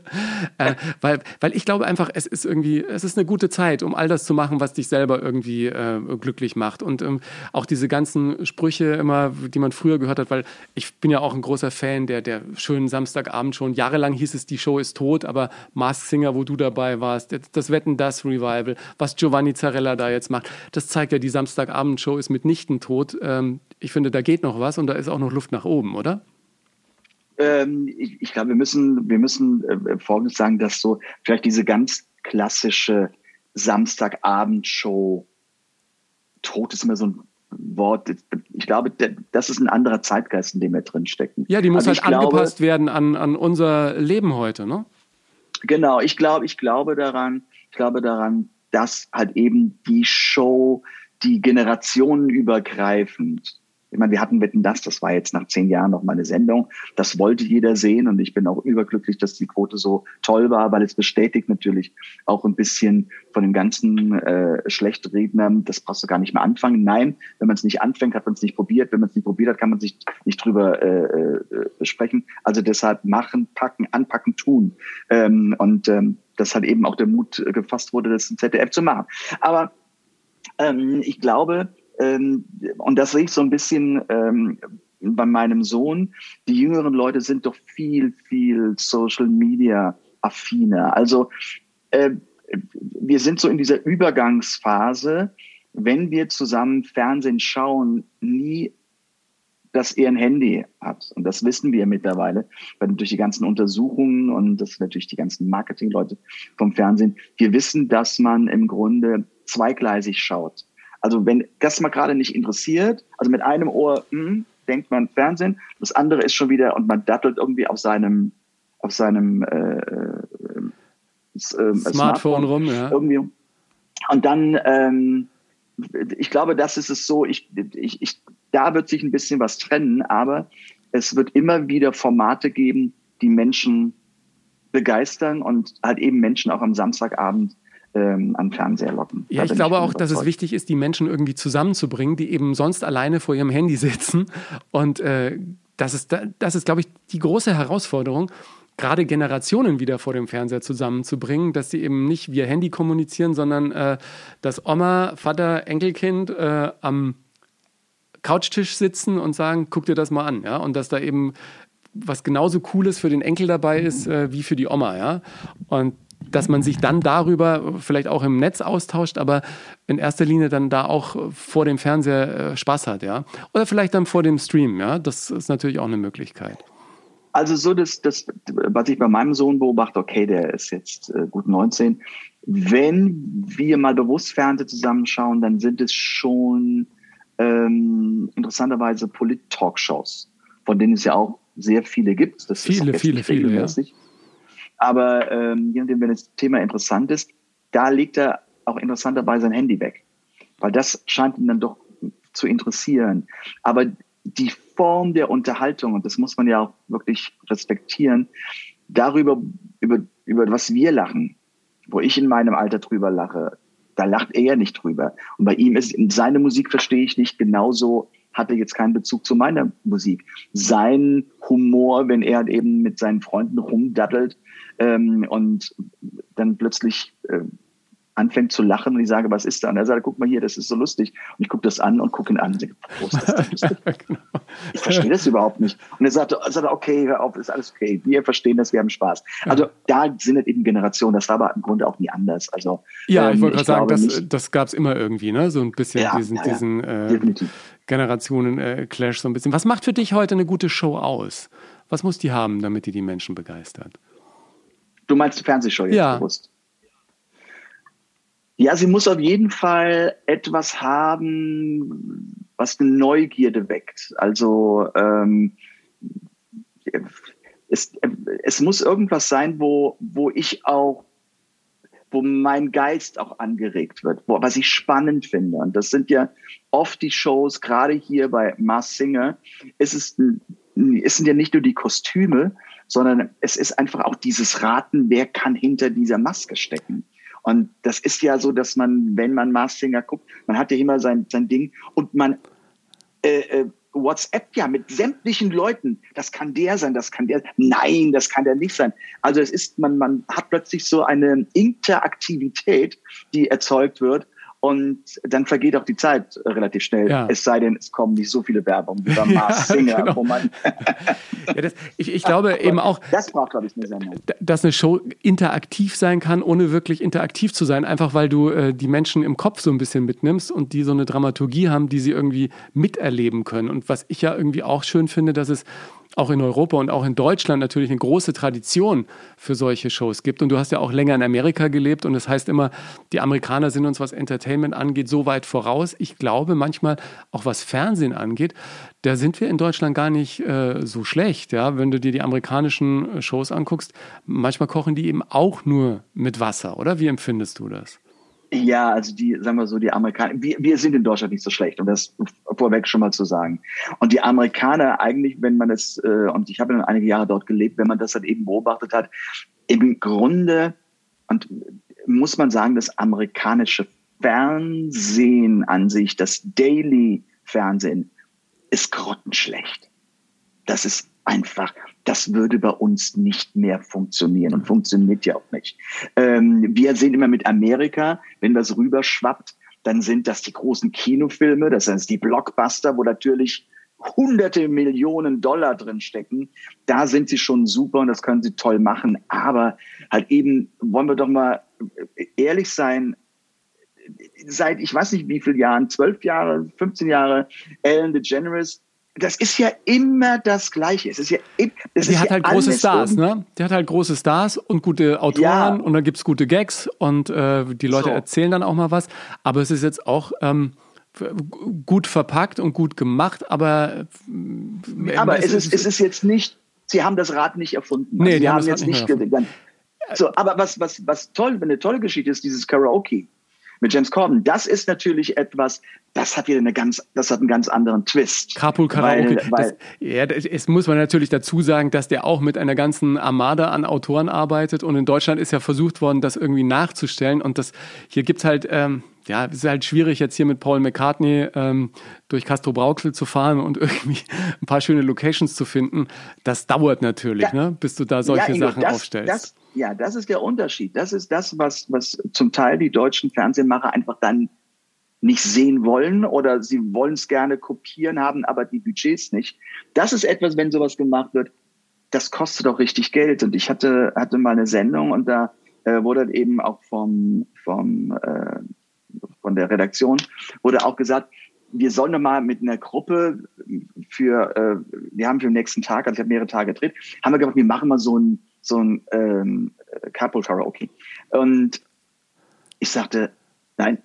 Weil ich glaube einfach, es ist eine gute Zeit, um all das zu machen, was dich selber irgendwie glücklich macht. Und auch diese ganzen Sprüche immer, die man früher gehört hat, weil ich bin ja auch ein großer Fan der schönen Samstagabend schon. Jahrelang hieß es, die Show ist tot, aber Masked Singer, wo du dabei warst, das Wetten, das Revival, was Giovanni Zarella da jetzt macht, das zeigt ja, die Samstagabendshow ist mitnichten tot. Ich finde, da geht noch was und da ist auch noch Luft nach oben, oder? Ich glaube, wir müssen Folgendes sagen, dass so vielleicht diese ganz klassische Samstagabendshow, tot ist immer so ein Wort, ich glaube, das ist ein anderer Zeitgeist, in dem wir drinstecken. Ja, die muss also halt angepasst werden an unser Leben heute, ne? Genau, ich glaube daran, dass halt eben die Show, die generationenübergreifend, ich meine, wir hatten Wetten, das, das war jetzt nach 10 Jahren noch mal eine Sendung, das wollte jeder sehen und ich bin auch überglücklich, dass die Quote so toll war, weil es bestätigt natürlich auch ein bisschen von dem ganzen Schlechtrednern, das brauchst du gar nicht mehr anfangen. Nein, wenn man es nicht anfängt, hat man es nicht probiert, wenn man es nicht probiert hat, kann man sich nicht drüber sprechen. Also deshalb machen, packen, anpacken, tun dass halt eben auch der Mut gefasst wurde, das im ZDF zu machen. Aber ich glaube, und das sehe ich so ein bisschen bei meinem Sohn, die jüngeren Leute sind doch viel, viel Social Media affiner. Also wir sind so in dieser Übergangsphase, wenn wir zusammen Fernsehen schauen, nie dass er ein Handy hat. Und das wissen wir mittlerweile, weil durch die ganzen Untersuchungen und das natürlich die ganzen Marketingleute vom Fernsehen, wir wissen, dass man im Grunde zweigleisig schaut. Also wenn das mal gerade nicht interessiert, also mit einem Ohr denkt man Fernsehen, das andere ist schon wieder und man dattelt irgendwie auf seinem Smartphone rum. Ja. Irgendwie. Und dann, ich glaube, das ist es so, da wird sich ein bisschen was trennen, aber es wird immer wieder Formate geben, die Menschen begeistern und halt eben Menschen auch am Samstagabend am Fernseher locken. Ja, ich glaube auch, dass es wichtig ist, die Menschen irgendwie zusammenzubringen, die eben sonst alleine vor ihrem Handy sitzen. Und das ist, glaube ich, die große Herausforderung, gerade Generationen wieder vor dem Fernseher zusammenzubringen, dass sie eben nicht via Handy kommunizieren, sondern dass Oma, Vater, Enkelkind am Couchtisch sitzen und sagen, guck dir das mal an, ja, und dass da eben was genauso Cooles für den Enkel dabei ist wie für die Oma, ja, und dass man sich dann darüber vielleicht auch im Netz austauscht, aber in erster Linie dann da auch vor dem Fernseher Spaß hat, ja, oder vielleicht dann vor dem Stream, ja, das ist natürlich auch eine Möglichkeit. Also so das, was ich bei meinem Sohn beobachte, okay, der ist jetzt gut 19, wenn wir mal bewusst Fernsehen zusammenschauen, dann sind es schon interessanterweise Polit-Talkshows, von denen es ja auch sehr viele gibt. Das viele, ja. Aber je nachdem, wenn das Thema interessant ist, da legt er auch interessanterweise sein Handy weg, weil das scheint ihn dann doch zu interessieren. Aber die Form der Unterhaltung, und das muss man ja auch wirklich respektieren, darüber, über was wir lachen, wo ich in meinem Alter drüber lache, da lacht er ja nicht drüber. Und bei ihm ist, seine Musik verstehe ich nicht, genauso hat er jetzt keinen Bezug zu meiner Musik. Sein Humor, wenn er eben mit seinen Freunden rumdattelt und dann plötzlich anfängt zu lachen und ich sage, was ist da? Und er sagt, guck mal hier, das ist so lustig. Und ich gucke das an und gucke ihn an. Und sage, das ist lustig. Genau. Ich verstehe das überhaupt nicht. Und er sagt, okay, hör auf, ist alles okay. Wir verstehen das, wir haben Spaß. Also da sind halt eben Generationen, das war aber im Grunde auch nie anders. Also, ja, ich wollte gerade sagen, das gab es immer irgendwie, ne? So ein bisschen ja, diesen Generationen-Clash so ein bisschen. Was macht für dich heute eine gute Show aus? Was muss die haben, damit die Menschen begeistert? Du meinst die Fernsehshow jetzt bewusst? Ja, sie muss auf jeden Fall etwas haben, was eine Neugierde weckt. Also es muss irgendwas sein, wo mein Geist auch angeregt wird, was ich spannend finde. Und das sind ja oft die Shows, gerade hier bei Masked Singer, es sind ja nicht nur die Kostüme, sondern es ist einfach auch dieses Raten, wer kann hinter dieser Maske stecken. Und das ist ja so, dass man, wenn man Masked Singer guckt, man hat ja immer sein Ding und man WhatsApp ja mit sämtlichen Leuten. Das kann der sein, das kann der. Nein, das kann der nicht sein. Also es ist, man hat plötzlich so eine Interaktivität, die erzeugt wird. Und dann vergeht auch die Zeit relativ schnell. Ja. Es sei denn, es kommen nicht so viele Werbungen über Masked Singer. Genau. Wo man ich glaube eben auch, das braucht, glaube ich, eine Sendung. Dass eine Show interaktiv sein kann, ohne wirklich interaktiv zu sein. Einfach, weil du die Menschen im Kopf so ein bisschen mitnimmst und die so eine Dramaturgie haben, die sie irgendwie miterleben können. Und was ich ja irgendwie auch schön finde, dass es auch in Europa und auch in Deutschland natürlich eine große Tradition für solche Shows gibt. Und du hast ja auch länger in Amerika gelebt und das heißt immer, die Amerikaner sind uns, was Entertainment angeht, so weit voraus. Ich glaube manchmal, auch was Fernsehen angeht, da sind wir in Deutschland gar nicht so schlecht. Ja? Wenn du dir die amerikanischen Shows anguckst, manchmal kochen die eben auch nur mit Wasser, oder? Wie empfindest du das? Ja, also die Amerikaner, wir sind in Deutschland nicht so schlecht, um das vorweg schon mal zu sagen. Und die Amerikaner eigentlich, wenn man das, und ich habe dann einige Jahre dort gelebt, wenn man das halt eben beobachtet hat, im Grunde, und muss man sagen, das amerikanische Fernsehen an sich, das Daily-Fernsehen, ist grottenschlecht. Das ist einfach, das würde bei uns nicht mehr funktionieren und funktioniert ja auch nicht. Wir sehen immer mit Amerika, wenn das rüberschwappt, dann sind das die großen Kinofilme, das heißt die Blockbuster, wo natürlich hunderte Millionen $Millionen drin stecken. Da sind sie schon super und das können sie toll machen. Aber halt eben, wollen wir doch mal ehrlich sein, seit ich weiß nicht wie vielen Jahren, 12 Jahre, 15 Jahre, Ellen DeGeneres. Das ist ja immer das Gleiche. Es ist ja, die hat halt große Stars, ne? Die hat halt große Stars und gute Autoren, ja, und dann gibt's gute Gags und die Leute erzählen dann auch mal was. Aber es ist jetzt auch gut verpackt und gut gemacht, aber es ist jetzt nicht, sie haben das Rad nicht erfunden. Nee, die haben jetzt nicht gegangen. So, aber eine tolle Geschichte ist, dieses Karaoke mit James Corden, das ist natürlich etwas, das hat einen ganz anderen Twist. Carpool Karaoke. Es muss man natürlich dazu sagen, dass der auch mit einer ganzen Armada an Autoren arbeitet und in Deutschland ist ja versucht worden, das irgendwie nachzustellen und das, hier gibt's halt, es ist halt schwierig, jetzt hier mit Paul McCartney durch Castrop-Rauxel zu fahren und irgendwie ein paar schöne Locations zu finden. Das dauert natürlich, ne, bis du da solche Sachen aufstellst. Das ist der Unterschied. Das ist das, was zum Teil die deutschen Fernsehmacher einfach dann nicht sehen wollen oder sie wollen es gerne kopieren, haben aber die Budgets nicht. Das ist etwas, wenn sowas gemacht wird, das kostet auch richtig Geld. Und ich hatte mal eine Sendung und da wurde eben auch von der Redaktion wurde auch gesagt, wir sollen mal mit einer Gruppe wir haben für den nächsten Tag, also ich habe mehrere Tage gedreht, haben wir gesagt, wir machen mal so ein Carpool Karaoke. Und ich sagte, nein,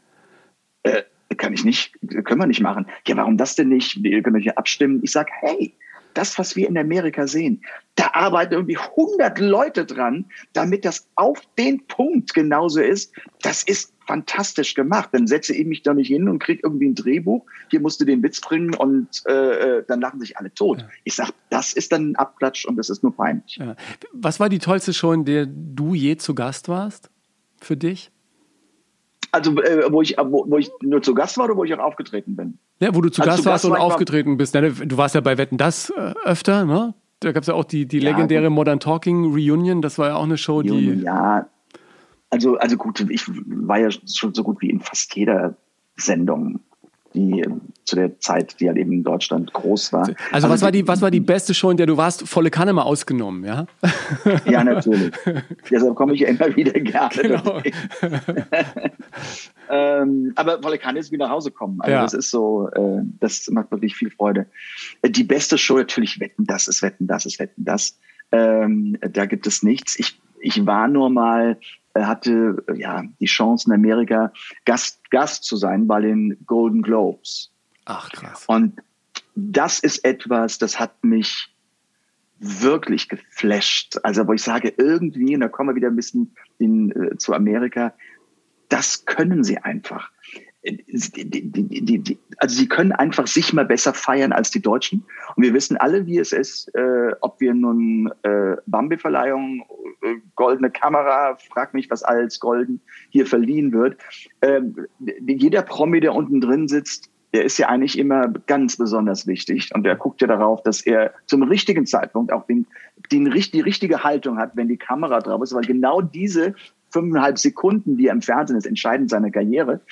kann ich nicht, können wir nicht machen. Ja, warum das denn nicht? Wir können ja abstimmen. Ich sage, hey, das, was wir in Amerika sehen, da arbeiten irgendwie 100 Leute dran, damit das auf den Punkt genauso ist. Das ist fantastisch gemacht. Dann setze ich mich da nicht hin und kriege irgendwie ein Drehbuch. Hier musst du den Witz bringen und dann lachen sich alle tot. Ja. Ich sage, das ist dann ein Abklatsch und das ist nur peinlich. Ja. Was war die tollste Show, in der du je zu Gast warst für dich? Also wo ich nur zu Gast war oder wo ich auch aufgetreten bin? Ja, wo du zu Gast warst und aufgetreten bist. Du warst ja bei Wetten, das öfter, ne? Da gab es ja auch die legendäre Modern Talking Reunion. Das war ja auch eine Show, Also gut, ich war ja schon so gut wie in fast jeder Sendung, die zu der Zeit, die halt eben in Deutschland groß war. Also was war die beste Show, in der du warst? Volle Kanne mal ausgenommen, ja? Ja, natürlich. Deshalb komme ich ja immer wieder gerne. Genau. Aber volle Kanne ist wie nach Hause kommen. Also das ist so, das macht wirklich viel Freude. Die beste Show natürlich Wetten, das. Da gibt es nichts. Ich war nur mal, hatte die Chance in Amerika Gast zu sein bei den Golden Globes. Ach, krass. Und das ist etwas, das hat mich wirklich geflasht. Also wo ich sage, irgendwie, und da kommen wir wieder ein bisschen zu Amerika, das können sie einfach. Also sie können einfach sich mal besser feiern als die Deutschen. Und wir wissen alle, wie es ist, ob wir nun Bambi-Verleihung, goldene Kamera, frag mich, was alles golden hier verliehen wird. Jeder Promi, der unten drin sitzt, der ist ja eigentlich immer ganz besonders wichtig. Und der guckt ja darauf, dass er zum richtigen Zeitpunkt auch die richtige Haltung hat, wenn die Kamera drauf ist. Weil genau diese 5,5 Sekunden, die er im Fernsehen ist, entscheidend seine Karriere.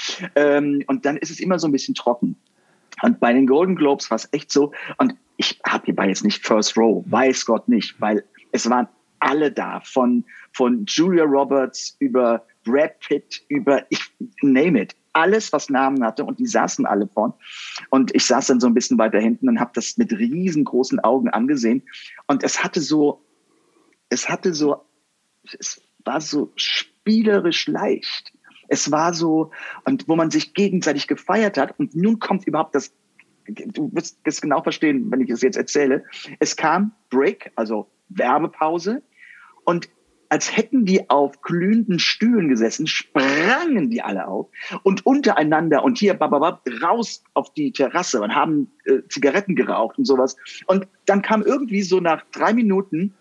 Und dann ist es immer so ein bisschen trocken. Und bei den Golden Globes war es echt so. Und ich habe hierbei jetzt nicht First Row, weiß Gott nicht, weil es waren alle da. Von Julia Roberts über Brad Pitt, über name it. Alles, was Namen hatte, und die saßen alle vorn. Und ich saß dann so ein bisschen weiter hinten und habe das mit riesengroßen Augen angesehen. Und es war so spielerisch leicht. Es war so, und wo man sich gegenseitig gefeiert hat. Und nun kommt überhaupt das, du wirst es genau verstehen, wenn ich es jetzt erzähle. Es kam Break, also Werbepause. Und als hätten die auf glühenden Stühlen gesessen, sprangen die alle auf und untereinander und hier raus auf die Terrasse und haben Zigaretten geraucht und sowas. Und dann kam irgendwie so nach 3 Minuten,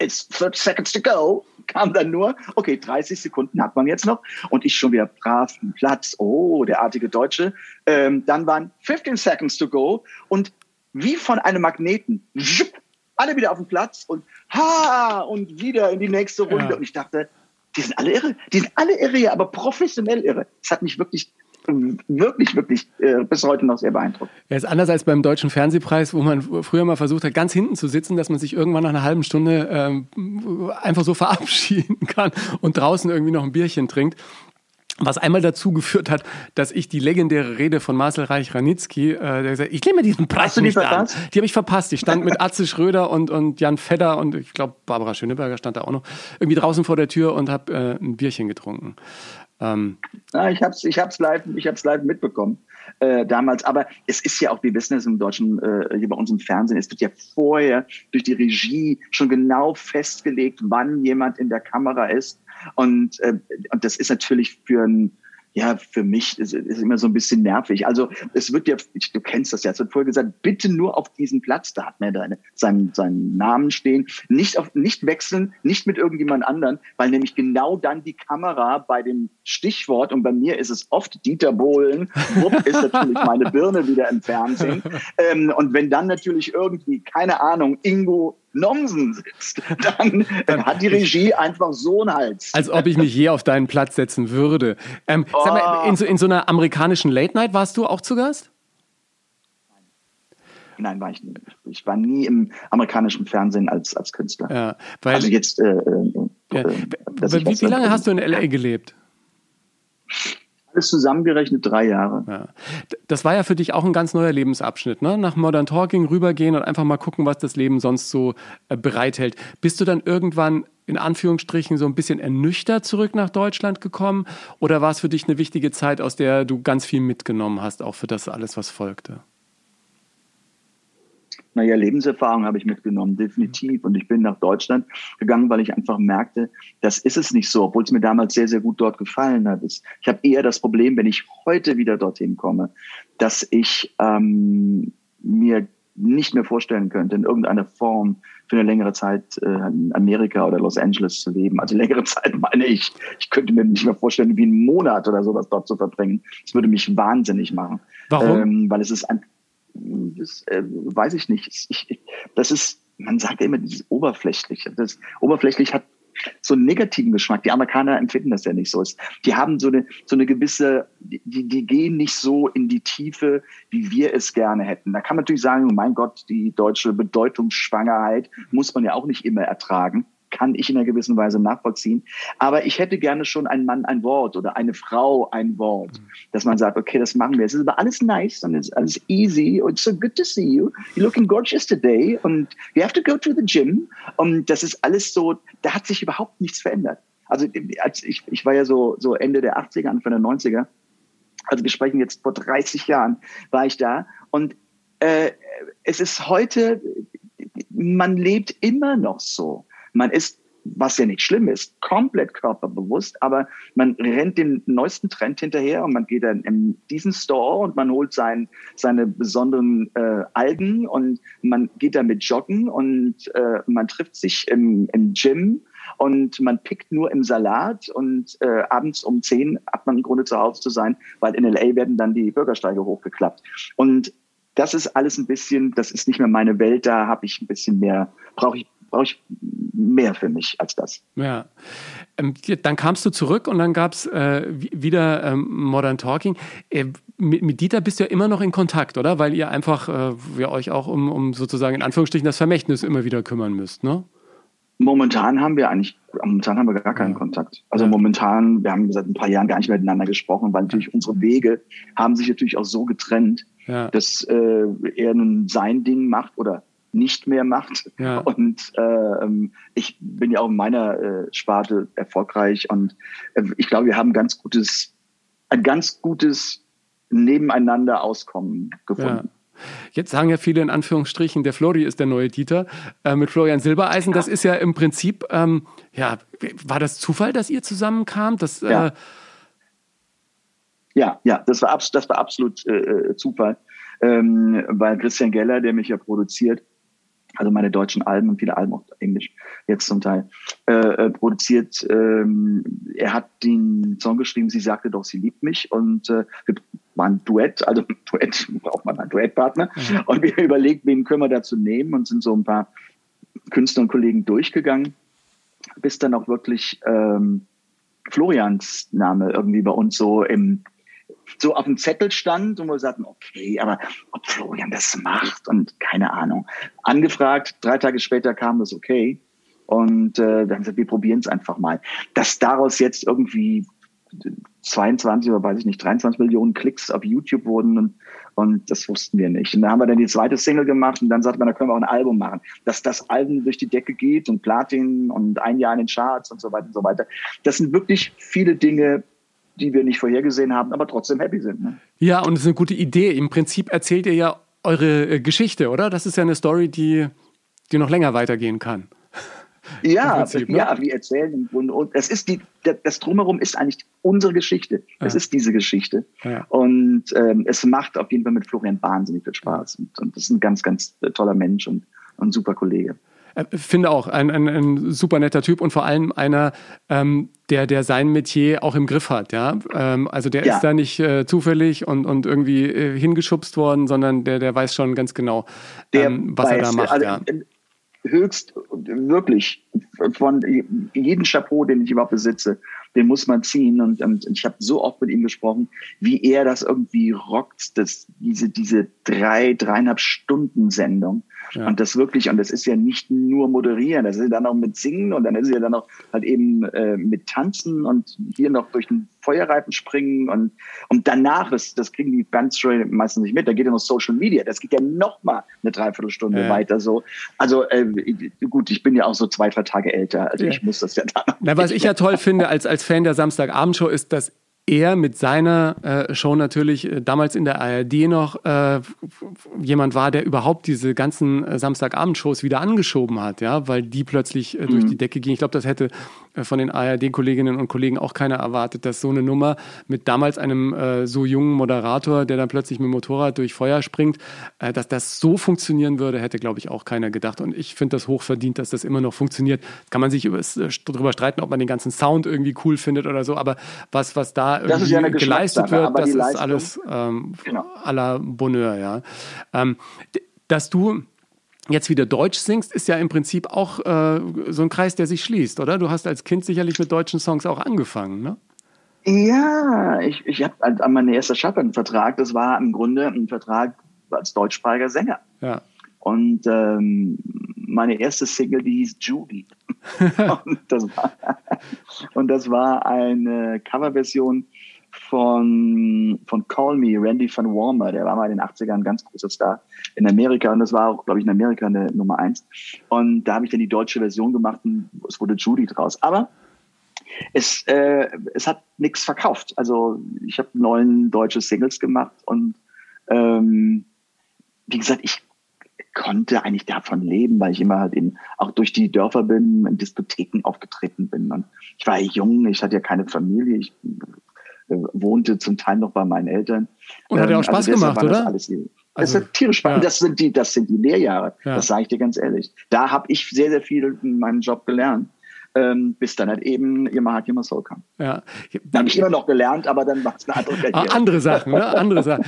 it's 30 seconds to go, kam dann nur, okay, 30 Sekunden hat man jetzt noch. Und ich schon wieder brav im Platz, oh, der artige Deutsche. Dann waren 15 seconds to go und wie von einem Magneten, schupp, alle wieder auf den Platz und und wieder in die nächste Runde. Ja. Und ich dachte, die sind alle irre, aber professionell irre. Das hat mich wirklich, wirklich bis heute noch sehr beeindruckt. Ja, ist anders als beim Deutschen Fernsehpreis, wo man früher mal versucht hat, ganz hinten zu sitzen, dass man sich irgendwann nach einer halben Stunde einfach so verabschieden kann und draußen irgendwie noch ein Bierchen trinkt. Was einmal dazu geführt hat, dass ich die legendäre Rede von Marcel Reich-Ranicki, der gesagt hat, ich nehme diesen Preis nicht an. Die habe ich verpasst. Ich stand mit Atze Schröder und Jan Fedder und ich glaube Barbara Schöneberger stand da auch noch irgendwie draußen vor der Tür und habe ein Bierchen getrunken. Ich hab's live mitbekommen damals. Aber es ist ja auch, wir wissen es im Deutschen, hier bei uns im Fernsehen, es wird ja vorher durch die Regie schon genau festgelegt, wann jemand in der Kamera ist. Und das ist natürlich für mich ist immer so ein bisschen nervig. Also es wird ja, du kennst das ja, es wird vorher gesagt, bitte nur auf diesen Platz, da hat man ja seinen Namen stehen, nicht wechseln, nicht mit irgendjemand anderen, weil nämlich genau dann die Kamera bei dem Stichwort, und bei mir ist es oft Dieter Bohlen, wupp, ist natürlich meine Birne wieder im Fernsehen. Und wenn dann natürlich irgendwie, keine Ahnung, Ingo Nomsen sitzt, dann hat die Regie einfach so einen Hals. Als ob ich mich je auf deinen Platz setzen würde. Sag mal, in so einer amerikanischen Late Night warst du auch zu Gast? Nein, war ich nicht. Ich war nie im amerikanischen Fernsehen als Künstler. Ja, wie lange hast du in L.A. gelebt? Alles zusammengerechnet 3 Jahre. Ja. Das war ja für dich auch ein ganz neuer Lebensabschnitt, ne? Nach Modern Talking rübergehen und einfach mal gucken, was das Leben sonst so bereithält. Bist du dann irgendwann in Anführungsstrichen so ein bisschen ernüchtert zurück nach Deutschland gekommen? Oder war es für dich eine wichtige Zeit, aus der du ganz viel mitgenommen hast, auch für das alles, was folgte? Naja, Lebenserfahrung habe ich mitgenommen, definitiv. Und ich bin nach Deutschland gegangen, weil ich einfach merkte, das ist es nicht so, obwohl es mir damals sehr, sehr gut dort gefallen hat. Ich habe eher das Problem, wenn ich heute wieder dorthin komme, dass ich mir nicht mehr vorstellen könnte, in irgendeiner Form für eine längere Zeit in Amerika oder Los Angeles zu leben. Also längere Zeit meine ich, ich könnte mir nicht mehr vorstellen, wie einen Monat oder sowas dort zu verbringen. Das würde mich wahnsinnig machen. Warum? Weil es ist ein... Das weiß ich nicht. Das ist, man sagt ja immer, dieses Oberflächliche. Das Oberflächlich hat so einen negativen Geschmack. Die Amerikaner empfinden das ja nicht so. Die haben so eine gewisse, die gehen nicht so in die Tiefe, wie wir es gerne hätten. Da kann man natürlich sagen, mein Gott, die deutsche Bedeutungsschwangerheit muss man ja auch nicht immer ertragen. Kann ich in einer gewissen Weise nachvollziehen. Aber ich hätte gerne schon ein Mann ein Wort oder eine Frau ein Wort, dass man sagt, okay, das machen wir. Es ist aber alles nice und es ist alles easy und it's so good to see you. You're looking gorgeous today und you have to go to the gym. Und das ist alles so, da hat sich überhaupt nichts verändert. Also ich war ja so Ende der 80er, Anfang der 90er. Also wir sprechen jetzt vor 30 Jahren war ich da. Und es ist heute, man lebt immer noch so. Man ist, was ja nicht schlimm ist, komplett körperbewusst, aber man rennt dem neuesten Trend hinterher und man geht dann in diesen Store und man holt seine besonderen Algen und man geht damit joggen und man trifft sich im Gym und man pickt nur im Salat und abends um 10 hat man im Grunde zu Hause zu sein, weil in L.A. werden dann die Bürgersteige hochgeklappt. Und das ist alles ein bisschen, das ist nicht mehr meine Welt, da habe ich ein bisschen mehr, brauche ich mehr für mich als das. Ja. Dann kamst du zurück und dann gab es wieder Modern Talking. Mit Dieter bist du ja immer noch in Kontakt, oder? Weil ihr einfach euch auch um sozusagen in Anführungsstrichen das Vermächtnis immer wieder kümmern müsst, ne? Momentan haben wir gar keinen Kontakt. Also momentan, wir haben seit ein paar Jahren gar nicht mehr miteinander gesprochen, weil natürlich unsere Wege haben sich natürlich auch so getrennt, dass er nun sein Ding macht oder nicht mehr macht. Ja. Und ich bin ja auch in meiner Sparte erfolgreich und ich glaube, wir haben ein ganz gutes Nebeneinander-Auskommen gefunden. Ja. Jetzt sagen ja viele in Anführungsstrichen, der Flori ist der neue Dieter mit Florian Silbereisen. Das ist ja im Prinzip, war das Zufall, dass ihr zusammenkamt? Das war absolut Zufall, weil Christian Geller, der mich ja produziert, also meine deutschen Alben und viele Alben auch Englisch jetzt zum Teil, produziert. Er hat den Song geschrieben, sie sagte doch, sie liebt mich. Und wir waren ein Duett, also ein Duett braucht man einen Duettpartner. Mhm. Und wir überlegt, wen können wir dazu nehmen und sind so ein paar Künstler und Kollegen durchgegangen, bis dann auch wirklich Florians Name irgendwie bei uns so auf dem Zettel stand und wir sagten, okay, aber ob Florian das macht und keine Ahnung. Angefragt, 3 Tage später kam das okay und wir haben gesagt, wir probieren es einfach mal. Dass daraus jetzt irgendwie 22 oder weiß ich nicht, 23 Millionen Klicks auf YouTube wurden und das wussten wir nicht. Und da haben wir dann die zweite Single gemacht und dann sagte man, da können wir auch ein Album machen. Dass das Album durch die Decke geht und Platin und ein Jahr in den Charts und so weiter und so weiter. Das sind wirklich viele Dinge, die wir nicht vorhergesehen haben, aber trotzdem happy sind. Ne? Ja, und es ist eine gute Idee. Im Prinzip erzählt ihr ja eure Geschichte, oder? Das ist ja eine Story, die noch länger weitergehen kann. Ja, Prinzip, ne? Ja, wir erzählen im Grunde. Und es ist das Drumherum ist eigentlich unsere Geschichte. Es ist diese Geschichte. Ja. Und es macht auf jeden Fall mit Florian wahnsinnig viel Spaß. Und das ist ein ganz, ganz toller Mensch und ein super Kollege. Finde auch, ein super netter Typ und vor allem einer, der sein Metier auch im Griff hat. Ja? Also der ist da nicht zufällig und irgendwie hingeschubst worden, sondern der weiß schon ganz genau, was er da macht. Also, ja. Höchst wirklich von jedem Chapeau, den ich überhaupt besitze, den muss man ziehen. Und ich habe so oft mit ihm gesprochen, wie er das irgendwie rockt, diese 3,5 Stunden Sendung. Ja. Und das wirklich, und das ist ja nicht nur moderieren, das ist ja dann auch mit Singen und dann ist ja dann auch halt eben mit Tanzen und hier noch durch den Feuerreifen springen und danach, das kriegen die Bands schon meistens nicht mit, da geht ja noch Social Media, das geht ja nochmal eine 3/4 Stunde weiter so. Also gut, ich bin ja auch so 2-3 Tage älter, also ich muss das ja dann. Na, was ich ja toll finde als Fan der Samstagabendshow ist, dass er mit seiner Show natürlich damals in der ARD noch jemand war, der überhaupt diese ganzen Samstagabendshows wieder angeschoben hat, ja, weil die plötzlich durch die Decke ging. Ich glaube, das hätte von den ARD-Kolleginnen und Kollegen auch keiner erwartet, dass so eine Nummer mit damals einem so jungen Moderator, der dann plötzlich mit dem Motorrad durch Feuer springt, dass das so funktionieren würde, hätte, glaube ich, auch keiner gedacht. Und ich finde das hochverdient, dass das immer noch funktioniert. Kann man sich darüber streiten, ob man den ganzen Sound irgendwie cool findet oder so, aber was da das ist ja eine geleistet wird, aber das ist alles à la Bonheur, ja. Dass du jetzt wieder Deutsch singst, ist ja im Prinzip auch so ein Kreis, der sich schließt, oder? Du hast als Kind sicherlich mit deutschen Songs auch angefangen, ne? Ja, ich habe an meinen ersten Schallplattenvertrag, das war im Grunde ein Vertrag als deutschsprachiger Sänger. Ja. Und meine erste Single, die hieß Judy. und das war eine Coverversion von Call Me, Randy van Warmer. Der war mal in den 80ern ein ganz großer Star in Amerika. Und das war auch, glaube ich, in Amerika eine Nummer 1. Und da habe ich dann die deutsche Version gemacht und es wurde Judy draus. Aber es hat nichts verkauft. Also ich habe 9 deutsche Singles gemacht. Und wie gesagt, ich konnte eigentlich davon leben, weil ich immer halt eben auch durch die Dörfer bin, in Diskotheken aufgetreten bin. Und ich war jung, ich hatte ja keine Familie, ich wohnte zum Teil noch bei meinen Eltern. Und hat ja auch Spaß gemacht, oder? Das ist tierisch spannend. Ja. Das sind die Lehrjahre, das sage ich dir ganz ehrlich. Da habe ich sehr, sehr viel in meinem Job gelernt. Bis dann halt eben immer hart, immer Soul kam. Ja. Da habe ich immer noch gelernt, aber dann war es eine andere Karriere. Andere Sachen, ne? Andere Sachen.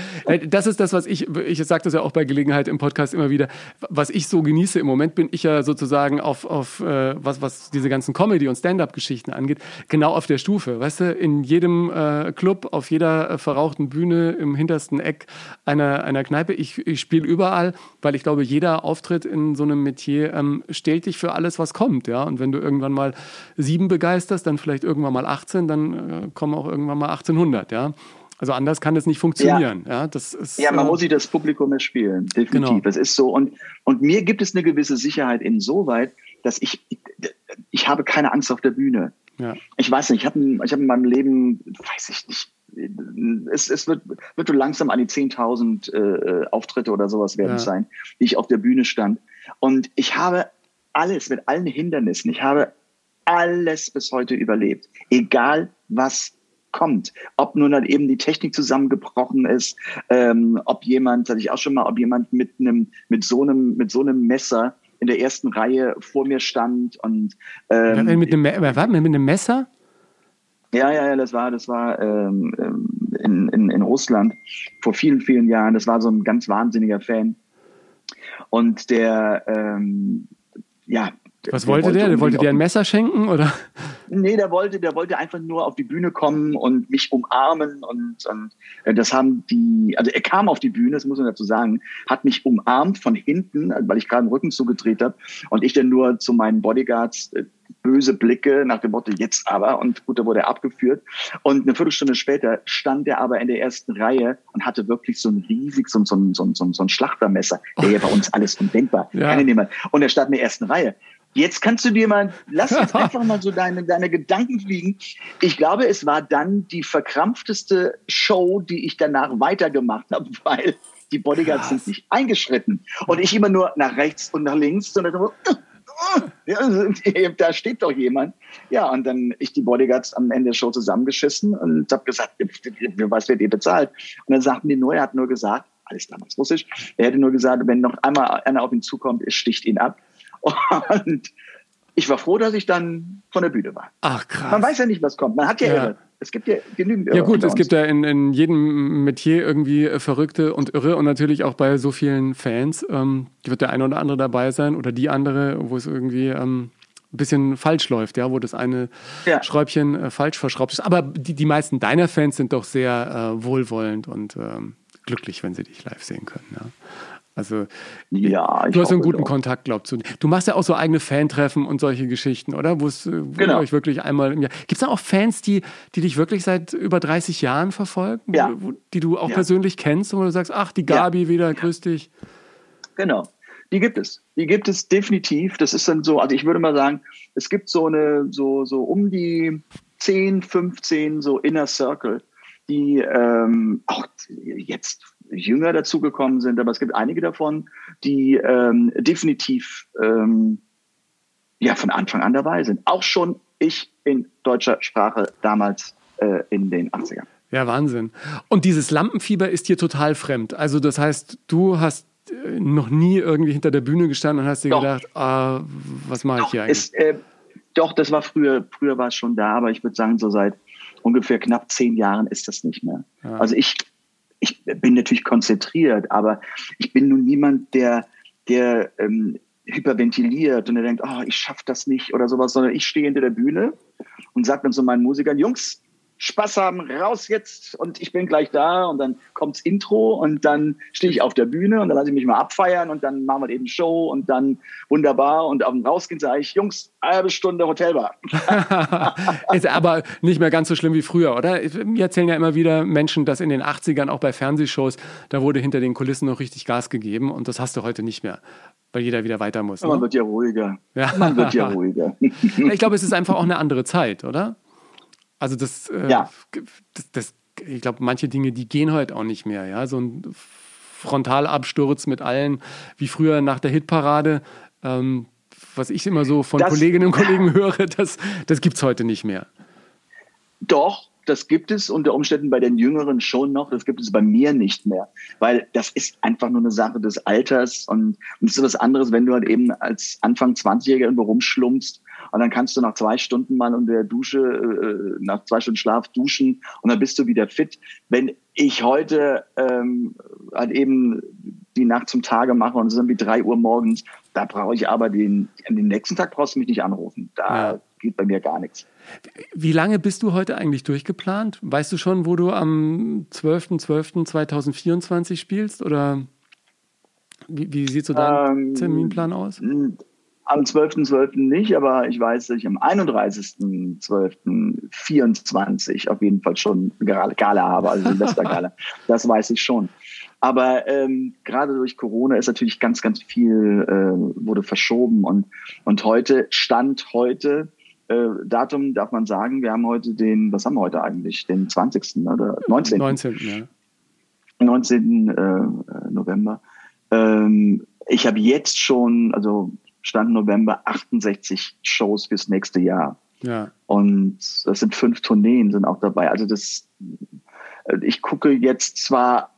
Das ist das, was ich sage das ja auch bei Gelegenheit im Podcast immer wieder, was ich so genieße. Im Moment bin ich ja sozusagen auf was diese ganzen Comedy- und Stand-up-Geschichten angeht, genau auf der Stufe. Weißt du, in jedem Club, auf jeder verrauchten Bühne, im hintersten Eck einer Kneipe. Ich spiele überall, weil ich glaube, jeder Auftritt in so einem Metier stellt dich für alles, was kommt. Ja? Und wenn du irgendwann mal 7 begeisterst, dann vielleicht irgendwann mal 18, dann kommen auch irgendwann mal 1800, ja. Also anders kann es nicht funktionieren. Ja, das ist, man muss sich das Publikum erspielen, definitiv. Genau. Das ist so. Und mir gibt es eine gewisse Sicherheit insoweit, dass ich habe keine Angst auf der Bühne. Ja. Ich weiß nicht, ich habe in meinem Leben, weiß ich nicht, es wird so langsam an die 10.000 Auftritte oder sowas werden sein, die ich auf der Bühne stand. Und ich habe alles mit allen Hindernissen. Ich habe alles bis heute überlebt. Egal, was kommt. Ob nun halt eben die Technik zusammengebrochen ist, ob jemand mit so einem Messer in der ersten Reihe vor mir stand und mit einem Messer? Ja, das war in Russland vor vielen, vielen Jahren. Das war so ein ganz wahnsinniger Fan. Und der was wollte der? Der wollte dir ein Messer schenken, oder? Nee, der wollte einfach nur auf die Bühne kommen und mich umarmen und das haben er kam auf die Bühne, das muss man dazu sagen, hat mich umarmt von hinten, weil ich gerade den Rücken zugedreht habe und ich dann nur zu meinen Bodyguards böse Blicke nach dem Motto, jetzt aber. Und gut, da wurde er abgeführt. Und eine Viertelstunde später stand er aber in der ersten Reihe und hatte wirklich so ein riesig, so ein Schlachtermesser. Der ja bei uns alles undenkbar. Ja. Und er stand in der ersten Reihe. Jetzt kannst du dir mal, lass jetzt einfach mal so deine Gedanken fliegen. Ich glaube, es war dann die verkrampfteste Show, die ich danach weitergemacht habe, weil die Bodyguards sind nicht eingeschritten. Und ich immer nur nach rechts und nach links. Und dann da steht doch jemand. Ja, und dann ich die Bodyguards am Ende der Show zusammengeschissen und habe gesagt, was wird ihr bezahlt? Und dann sagten die nur, er hat nur gesagt, alles damals Russisch, er hätte nur gesagt, wenn noch einmal einer auf ihn zukommt, er sticht ihn ab. Und ich war froh, dass ich dann von der Bühne war. Ach krass. Man weiß ja nicht, was kommt. Man hat ja Irre. Es gibt ja genügend Irre. Ja gut, es gibt ja in jedem Metier irgendwie Verrückte und Irre und natürlich auch bei so vielen Fans wird der eine oder andere dabei sein oder die andere, wo es irgendwie ein bisschen falsch läuft, ja, wo das eine Schräubchen falsch verschraubt ist. Aber die meisten deiner Fans sind doch sehr wohlwollend und glücklich, wenn sie dich live sehen können, ja. Also, ja, du hast einen guten Kontakt, glaubst du. Du machst ja auch so eigene Fantreffen und solche Geschichten, oder? Wo ihr euch wirklich einmal im Jahr... Gibt es da auch Fans, die dich wirklich seit über 30 Jahren verfolgen? Ja. Die du auch persönlich kennst, wo du sagst, ach, die Gabi wieder, grüß dich. Genau, die gibt es. Die gibt es definitiv. Das ist dann so, also ich würde mal sagen, es gibt so eine, so um die 10, 15 so Inner Circle, die auch jetzt... jünger dazugekommen sind, aber es gibt einige davon, die definitiv von Anfang an dabei sind. Auch schon ich in deutscher Sprache damals in den 80ern. Ja, Wahnsinn. Und dieses Lampenfieber ist dir total fremd. Also das heißt, du hast noch nie irgendwie hinter der Bühne gestanden und hast dir gedacht, was mache ich hier eigentlich? Das war früher war es schon da, aber ich würde sagen, so seit ungefähr knapp 10 Jahren ist das nicht mehr. Ja. Also ich bin natürlich konzentriert, aber ich bin nun niemand, der hyperventiliert und der denkt, ich schaffe das nicht oder sowas, sondern ich stehe hinter der Bühne und sage dann zu meinen Musikern, Jungs, Spaß haben, raus jetzt und ich bin gleich da und dann kommt's Intro und dann stehe ich auf der Bühne und dann lasse ich mich mal abfeiern und dann machen wir eben Show und dann wunderbar und auf dem Rausgehen sage ich, Jungs, halbe Stunde Hotelbar. Ist aber nicht mehr ganz so schlimm wie früher, oder? Mir erzählen ja immer wieder Menschen, dass in den 80ern auch bei Fernsehshows, da wurde hinter den Kulissen noch richtig Gas gegeben und das hast du heute nicht mehr. Weil jeder wieder weiter muss. Ne? Man wird ja ruhiger. Ja. Man wird ja ruhiger. Ich glaube, es ist einfach auch eine andere Zeit, oder? Also das, ich glaube, manche Dinge, die gehen heute auch nicht mehr. Ja? So ein Frontalabsturz mit allen, wie früher nach der Hitparade, was ich immer so von Kolleginnen und Kollegen höre, das gibt es heute nicht mehr. Doch, das gibt es unter Umständen bei den Jüngeren schon noch, das gibt es bei mir nicht mehr. Weil das ist einfach nur eine Sache des Alters und es ist was anderes, wenn du halt eben als Anfang 20-Jähriger irgendwo rumschlumpst. Und dann kannst du nach 2 Stunden mal unter der Dusche, nach 2 Stunden Schlaf duschen und dann bist du wieder fit. Wenn ich heute halt eben die Nacht zum Tage mache und es ist irgendwie 3 Uhr morgens, da brauche ich aber den nächsten Tag brauchst du mich nicht anrufen. Da geht bei mir gar nichts. Wie lange bist du heute eigentlich durchgeplant? Weißt du schon, wo du am 12.12.2024 spielst? Oder wie sieht so dein Terminplan aus? Am 12.12. nicht, aber ich weiß, dass ich am 31.12.24 auf jeden Fall schon Gala habe, also Silvestergala. Das weiß ich schon. Aber gerade durch Corona ist natürlich ganz, ganz viel wurde verschoben. Und heute, Datum darf man sagen, wir haben heute was haben wir heute eigentlich? Den 20. oder 19. 19. November. Ich habe jetzt schon, also Stand November 68 Shows fürs nächste Jahr. Ja. Und das sind 5 Tourneen sind auch dabei. Also ich gucke jetzt zwar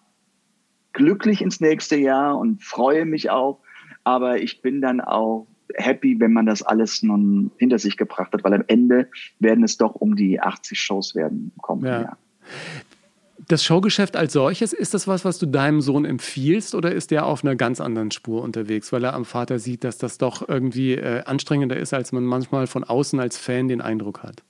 glücklich ins nächste Jahr und freue mich auch, aber ich bin dann auch happy, wenn man das alles nun hinter sich gebracht hat, weil am Ende werden es doch um die 80 Shows werden kommen. Ja. Ja. Das Showgeschäft als solches, ist das was du deinem Sohn empfiehlst oder ist der auf einer ganz anderen Spur unterwegs, weil er am Vater sieht, dass das doch irgendwie anstrengender ist, als man manchmal von außen als Fan den Eindruck hat?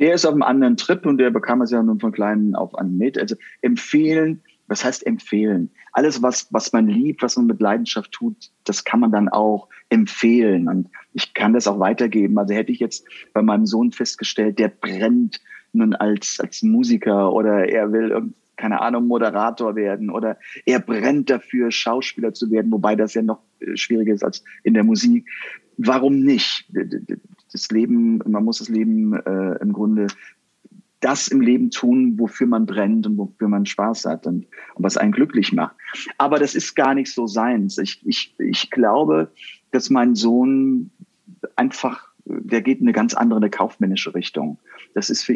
Der ist auf einem anderen Trip und der bekam es ja nun von klein auf an mit. Also empfehlen Was heißt empfehlen? Alles, was man liebt, was man mit Leidenschaft tut, das kann man dann auch empfehlen. Und ich kann das auch weitergeben. Also hätte ich jetzt bei meinem Sohn festgestellt, der brennt nun als Musiker oder er will, keine Ahnung, Moderator werden oder er brennt dafür, Schauspieler zu werden, wobei das ja noch schwieriger ist als in der Musik. Warum nicht? Das Leben, man muss das Leben im Grunde das im Leben tun, wofür man brennt und wofür man Spaß hat und was einen glücklich macht. Aber das ist gar nicht so seins. Ich glaube, dass mein Sohn einfach, der geht in eine ganz andere, eine kaufmännische Richtung. Das ist hat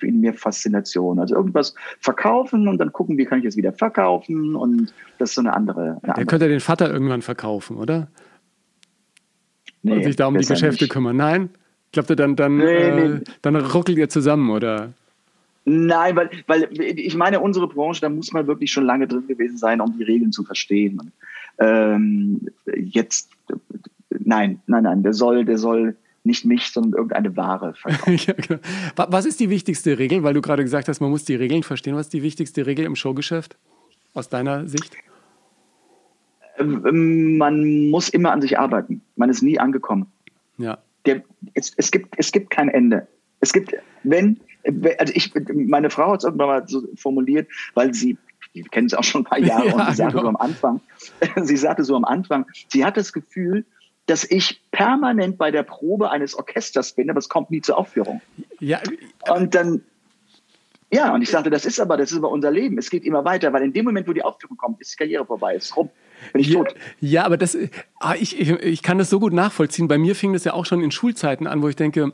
für ihn mehr Faszination. Also irgendwas verkaufen und dann gucken, wie kann ich es wieder verkaufen, und das ist so eine andere. Der könnte den Vater irgendwann verkaufen, oder? Nee, und sich da um die Geschäfte kümmern. Nein? Glaubt ihr, dann ruckelt ihr zusammen, oder? Nein, weil ich meine, unsere Branche, da muss man wirklich schon lange drin gewesen sein, um die Regeln zu verstehen. Nein, der soll nicht mich, sondern irgendeine Ware verkaufen. Ja, genau. Was ist die wichtigste Regel? Weil du gerade gesagt hast, man muss die Regeln verstehen. Was ist die wichtigste Regel im Showgeschäft aus deiner Sicht? Man muss immer an sich arbeiten. Man ist nie angekommen. Ja. Es gibt kein Ende. Es gibt, meine Frau hat es irgendwann mal so formuliert, weil wir kennen es auch schon ein paar Jahre, ja, und sie sagte, genau, so am Anfang, sie hat das Gefühl, dass ich permanent bei der Probe eines Orchesters bin, aber es kommt nie zur Aufführung. Ja. Und ich sagte, das ist aber unser Leben. Es geht immer weiter, weil in dem Moment, wo die Aufführung kommt, ist die Karriere vorbei, ist rum. Bin ich tot. Ja, aber ich kann das so gut nachvollziehen. Bei mir fing das ja auch schon in Schulzeiten an, wo ich denke,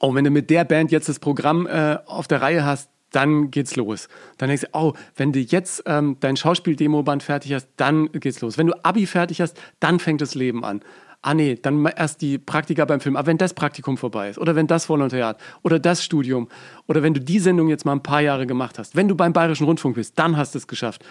oh, wenn du mit der Band jetzt das Programm auf der Reihe hast, dann geht's los. Dann denkst du, oh, wenn du jetzt dein Schauspiel-Demo-Band fertig hast, dann geht's los. Wenn du Abi fertig hast, dann fängt das Leben an. Ah nee, dann erst die Praktika beim Film. Aber wenn das Praktikum vorbei ist oder wenn das Volontariat oder das Studium oder wenn du die Sendung jetzt mal ein paar Jahre gemacht hast, wenn du beim Bayerischen Rundfunk bist, dann hast du es geschafft.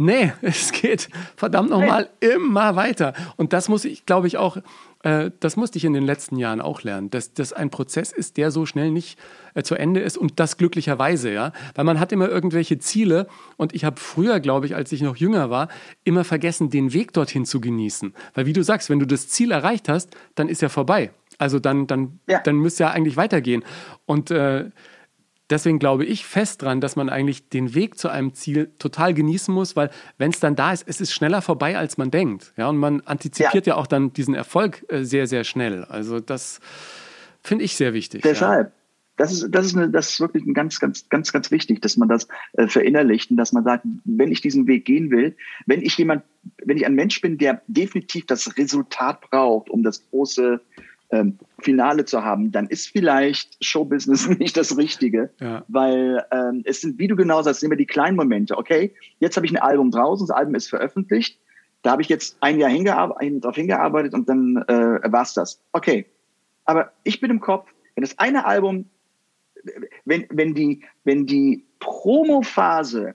Nee, es geht verdammt nochmal immer weiter. Und das muss ich, glaube ich, auch, das musste ich in den letzten Jahren auch lernen, dass das ein Prozess ist, der so schnell nicht zu Ende ist, und das glücklicherweise, ja. Weil man hat immer irgendwelche Ziele, und ich habe früher, glaube ich, als ich noch jünger war, immer vergessen, den Weg dorthin zu genießen. Weil wie du sagst, wenn du das Ziel erreicht hast, dann ist ja vorbei. Also dann müsste ja eigentlich weitergehen. Und deswegen glaube ich fest dran, dass man eigentlich den Weg zu einem Ziel total genießen muss, weil wenn es dann da ist, es ist schneller vorbei, als man denkt. Ja, und man antizipiert ja auch dann diesen Erfolg sehr, sehr schnell. Also das finde ich sehr wichtig. Deshalb. Ja. Das ist wirklich ein ganz, ganz, ganz, ganz wichtig, dass man das verinnerlicht und dass man sagt, wenn ich diesen Weg gehen will, wenn ich ein Mensch bin, der definitiv das Resultat braucht, um das große Finale zu haben, dann ist vielleicht Showbusiness nicht das Richtige, ja. Weil es sind, wie du genau sagst, immer die kleinen Momente. Okay, jetzt habe ich ein Album draußen, das Album ist veröffentlicht, da habe ich jetzt ein Jahr drauf hingearbeitet und dann war es das. Okay, aber ich bin im Kopf, wenn das eine Album, wenn die Promophase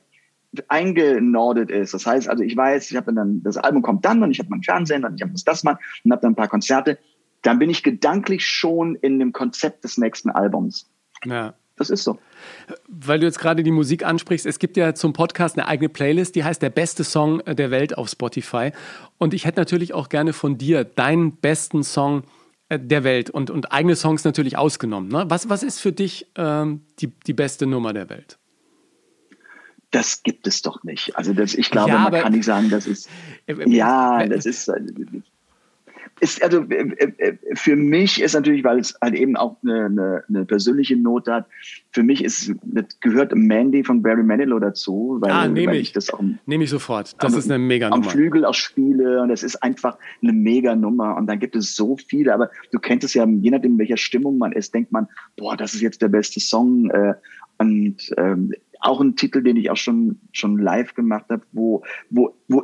eingenordet ist. Das heißt, also ich weiß, ich habe dann das Album kommt dann und ich habe meinen Fernsehen und ich habe das mal und habe dann ein paar Konzerte. Dann bin ich gedanklich schon in dem Konzept des nächsten Albums. Ja. Das ist so. Weil du jetzt gerade die Musik ansprichst, es gibt ja zum Podcast eine eigene Playlist, die heißt Der beste Song der Welt auf Spotify. Und ich hätte natürlich auch gerne von dir deinen besten Song der Welt und eigene Songs natürlich ausgenommen. Ne? Was ist für dich die beste Nummer der Welt? Das gibt es doch nicht. Also ich glaube, ja, man kann nicht sagen, das ist... Also für mich ist natürlich, weil es halt eben auch eine persönliche Note hat, für mich gehört Mandy von Barry Manilow dazu. Weil, nehme ich sofort. Das ist eine Mega-Nummer. Am Flügel auch spiele und das ist einfach eine Mega-Nummer und dann gibt es so viele, aber du kennst es ja, je nachdem in welcher Stimmung man ist, denkt man, boah, das ist jetzt der beste Song. Auch ein Titel, den ich auch schon live gemacht habe, wo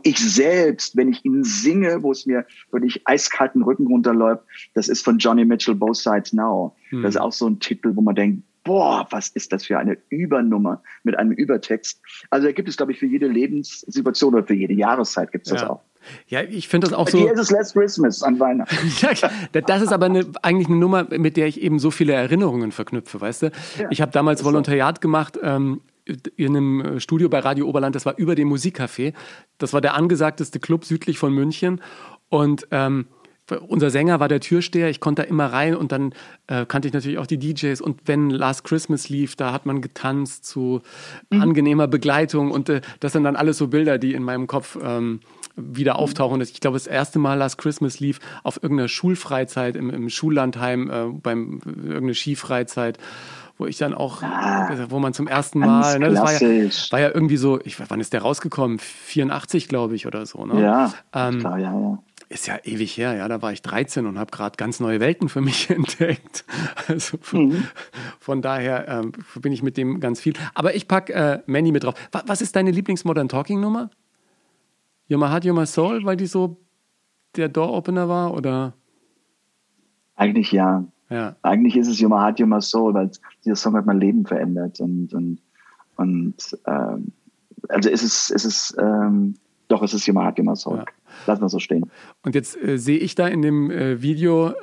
ich selbst, wenn ich ihn singe, wo es mir wirklich eiskalten Rücken runterläuft, das ist von Joni Mitchell, Both Sides Now. Hm. Das ist auch so ein Titel, wo man denkt, boah, was ist das für eine Übernummer mit einem Übertext. Also da gibt es, glaube ich, für jede Lebenssituation oder für jede Jahreszeit gibt es das auch. Ja, ich finde das auch so. Hier ist es Last Christmas an Weihnachten. Das ist aber eigentlich eine Nummer, mit der ich eben so viele Erinnerungen verknüpfe, weißt du? Ja, ich habe damals Volontariat gemacht in einem Studio bei Radio Oberland, das war über dem Musikcafé. Das war der angesagteste Club südlich von München. Und unser Sänger war der Türsteher, ich konnte da immer rein und dann kannte ich natürlich auch die DJs. Und wenn Last Christmas lief, da hat man getanzt zu angenehmer Begleitung. Und das sind dann alles so Bilder, die in meinem Kopf wieder auftauchen. Ich glaube, das erste Mal Last Christmas lief auf irgendeiner Schulfreizeit im Schullandheim, irgendeine Skifreizeit, wo ich dann auch, wo man zum ersten Mal, ne, das war ja irgendwie so, wann ist der rausgekommen? 84, glaube ich, oder so. Ne? Ja, klar, ja. Ist ja ewig her, ja, da war ich 13 und habe gerade ganz neue Welten für mich entdeckt. Also von daher bin ich mit dem ganz viel. Aber ich packe Manny mit drauf. Was ist deine Lieblings-Modern-Talking-Nummer? You're My Heart, You're My Soul, weil die so der Door-Opener war, oder? Eigentlich ja. Eigentlich ist es You're My Heart, You're My Soul, weil dieser Song hat mein Leben verändert. Und also doch, es ist You're My Heart, You're My Soul. Ja. Lass mal so stehen. Und jetzt sehe ich da in dem Video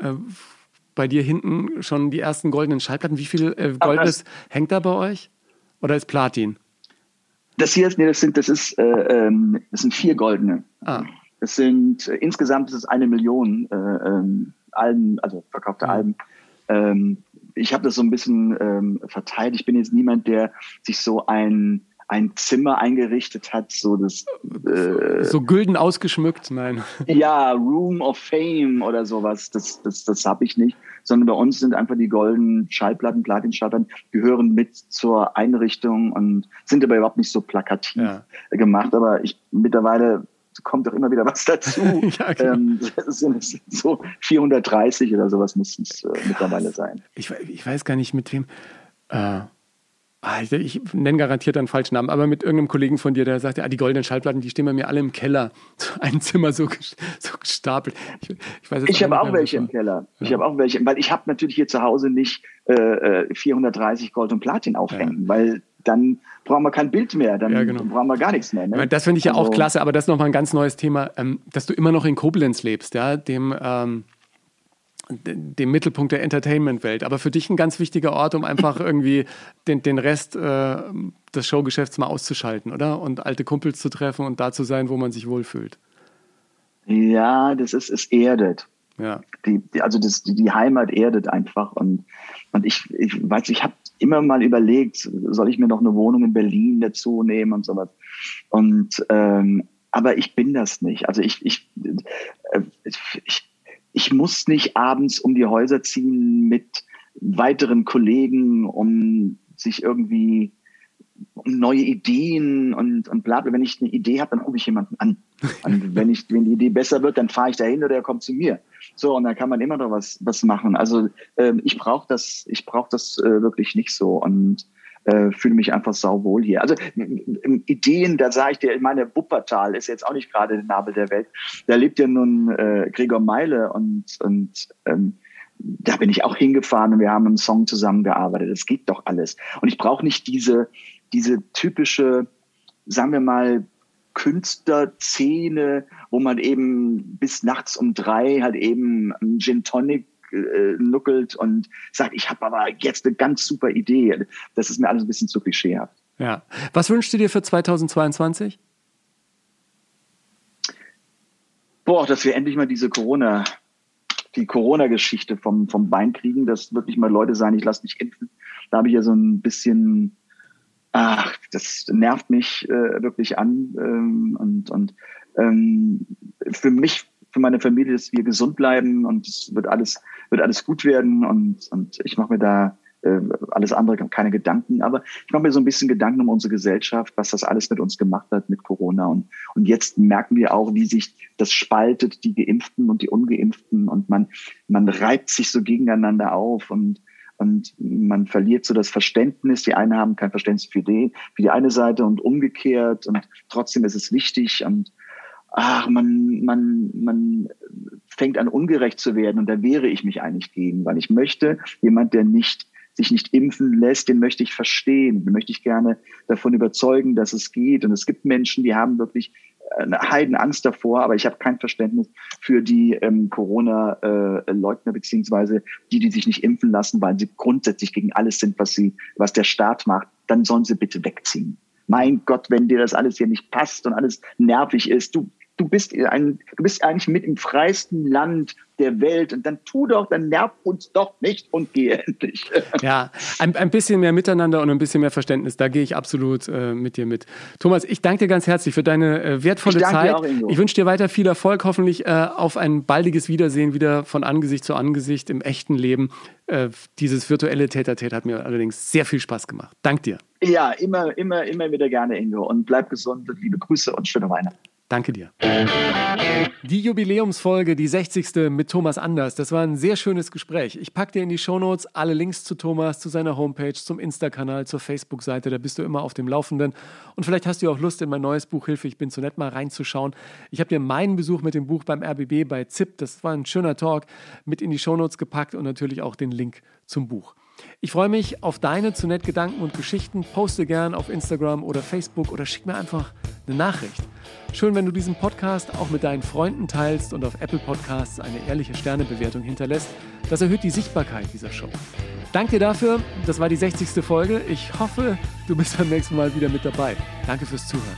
bei dir hinten schon die ersten goldenen Schallplatten. Wie viel Goldes hängt da bei euch? Oder ist Platin? Das hier ist, das sind 4 goldene. Es sind insgesamt ist es 1 Million Alben, also verkaufte Alben. Ich habe das so ein bisschen verteilt. Ich bin jetzt niemand, der sich so ein Zimmer eingerichtet hat, so das so gülden ausgeschmückt, nein. Ja, Room of Fame oder sowas, das habe ich nicht, sondern bei uns sind einfach die goldenen Schallplatten, Platin-Schallplatten, gehören mit zur Einrichtung und sind aber überhaupt nicht so plakativ gemacht, aber mittlerweile kommt doch immer wieder was dazu. Ja, genau. Das sind so 430 oder sowas müssen es mittlerweile sein. Ich weiß gar nicht, mit wem... Ich nenne garantiert einen falschen Namen, aber mit irgendeinem Kollegen von dir, der sagte, die goldenen Schallplatten, die stehen bei mir alle im Keller. Ein Zimmer so gestapelt. Ich habe auch welche im Keller. Ja. Ich habe auch welche, weil ich habe natürlich hier zu Hause nicht 430 Gold und Platin aufhängen, weil dann brauchen wir kein Bild mehr, dann brauchen wir gar nichts mehr. Ne? Das finde ich auch klasse, aber das ist nochmal ein ganz neues Thema, dass du immer noch in Koblenz lebst, ja, dem Mittelpunkt der Entertainment-Welt. Aber für dich ein ganz wichtiger Ort, um einfach irgendwie den Rest des Showgeschäfts mal auszuschalten, oder? Und alte Kumpels zu treffen und da zu sein, wo man sich wohlfühlt. Ja, das ist, es erdet. Ja. Die Heimat erdet einfach. Und ich weiß, ich habe immer mal überlegt, soll ich mir noch eine Wohnung in Berlin dazu nehmen und sowas. Aber ich bin das nicht. Also ich muss nicht abends um die Häuser ziehen mit weiteren Kollegen, um sich irgendwie um neue Ideen und bla. Wenn ich eine Idee habe, dann rufe ich jemanden an. Und wenn die Idee besser wird, dann fahre ich dahin oder er kommt zu mir. So, und dann kann man immer noch was machen. Also ich brauche das wirklich nicht so und fühle mich einfach sauwohl hier. Also Ideen, da sage ich dir, ich meine, Wuppertal ist jetzt auch nicht gerade der Nabel der Welt. Da lebt ja nun Gregor Meile und da bin ich auch hingefahren und wir haben einen Song zusammengearbeitet. Das geht doch alles. Und ich brauche nicht diese typische, sagen wir mal, Künstlerszene, wo man eben bis nachts um 3 halt eben einen Gin Tonic nuckelt und sagt, ich habe aber jetzt eine ganz super Idee. Das ist mir alles ein bisschen zu klischeehaft. Ja. Was wünschst du dir für 2022? Boah, dass wir endlich mal die Corona-Geschichte vom Bein kriegen, dass wirklich mal Leute sagen, ich lasse mich impfen. Da habe ich ja so ein bisschen, das nervt mich wirklich an. Für mich, für meine Familie, dass wir gesund bleiben und es wird alles gut werden und ich mache mir da alles andere keine Gedanken, aber ich mache mir so ein bisschen Gedanken um unsere Gesellschaft, was das alles mit uns gemacht hat mit Corona und jetzt merken wir auch, wie sich das spaltet, die Geimpften und die Ungeimpften und man reibt sich so gegeneinander auf und man verliert so das Verständnis, die einen haben kein Verständnis für die eine Seite und umgekehrt und trotzdem ist es wichtig und man fängt an, ungerecht zu werden. Und da wehre ich mich eigentlich gegen, weil ich möchte, jemand, der sich nicht impfen lässt, den möchte ich verstehen. Den möchte ich gerne davon überzeugen, dass es geht. Und es gibt Menschen, die haben wirklich eine Heidenangst davor, aber ich habe kein Verständnis für die Corona-Leugner beziehungsweise die sich nicht impfen lassen, weil sie grundsätzlich gegen alles sind, was der Staat macht. dann sollen sie bitte wegziehen. Mein Gott, wenn dir das alles hier nicht passt und alles nervig ist, du bist eigentlich mit im freiesten Land der Welt und dann tu doch, dann nerv uns doch nicht und geh endlich. Ja, ein bisschen mehr Miteinander und ein bisschen mehr Verständnis, da gehe ich absolut mit dir mit. Thomas, ich danke dir ganz herzlich für deine wertvolle Zeit. Dir auch, Ingo. Ich wünsche dir weiter viel Erfolg, hoffentlich auf ein baldiges Wiedersehen wieder von Angesicht zu Angesicht im echten Leben. Dieses virtuelle Tête-à-Tête hat mir allerdings sehr viel Spaß gemacht. Dank dir. Ja, immer wieder gerne, Ingo. Und bleib gesund und liebe Grüße und schöne Weihnachten. Danke dir. Die Jubiläumsfolge, die 60. mit Thomas Anders, das war ein sehr schönes Gespräch. Ich packe dir in die Shownotes alle Links zu Thomas, zu seiner Homepage, zum Insta-Kanal, zur Facebook-Seite, da bist du immer auf dem Laufenden. Und vielleicht hast du auch Lust, in mein neues Buch Hilfe, ich bin zu nett, mal reinzuschauen. Ich habe dir meinen Besuch mit dem Buch beim RBB bei ZIP, das war ein schöner Talk, mit in die Shownotes gepackt und natürlich auch den Link zum Buch. Ich freue mich auf deine zu nett Gedanken und Geschichten. Poste gern auf Instagram oder Facebook oder schick mir einfach eine Nachricht. Schön, wenn du diesen Podcast auch mit deinen Freunden teilst und auf Apple Podcasts eine ehrliche Sternebewertung hinterlässt. Das erhöht die Sichtbarkeit dieser Show. Danke dir dafür. Das war die 60. Folge. Ich hoffe, du bist beim nächsten Mal wieder mit dabei. Danke fürs Zuhören.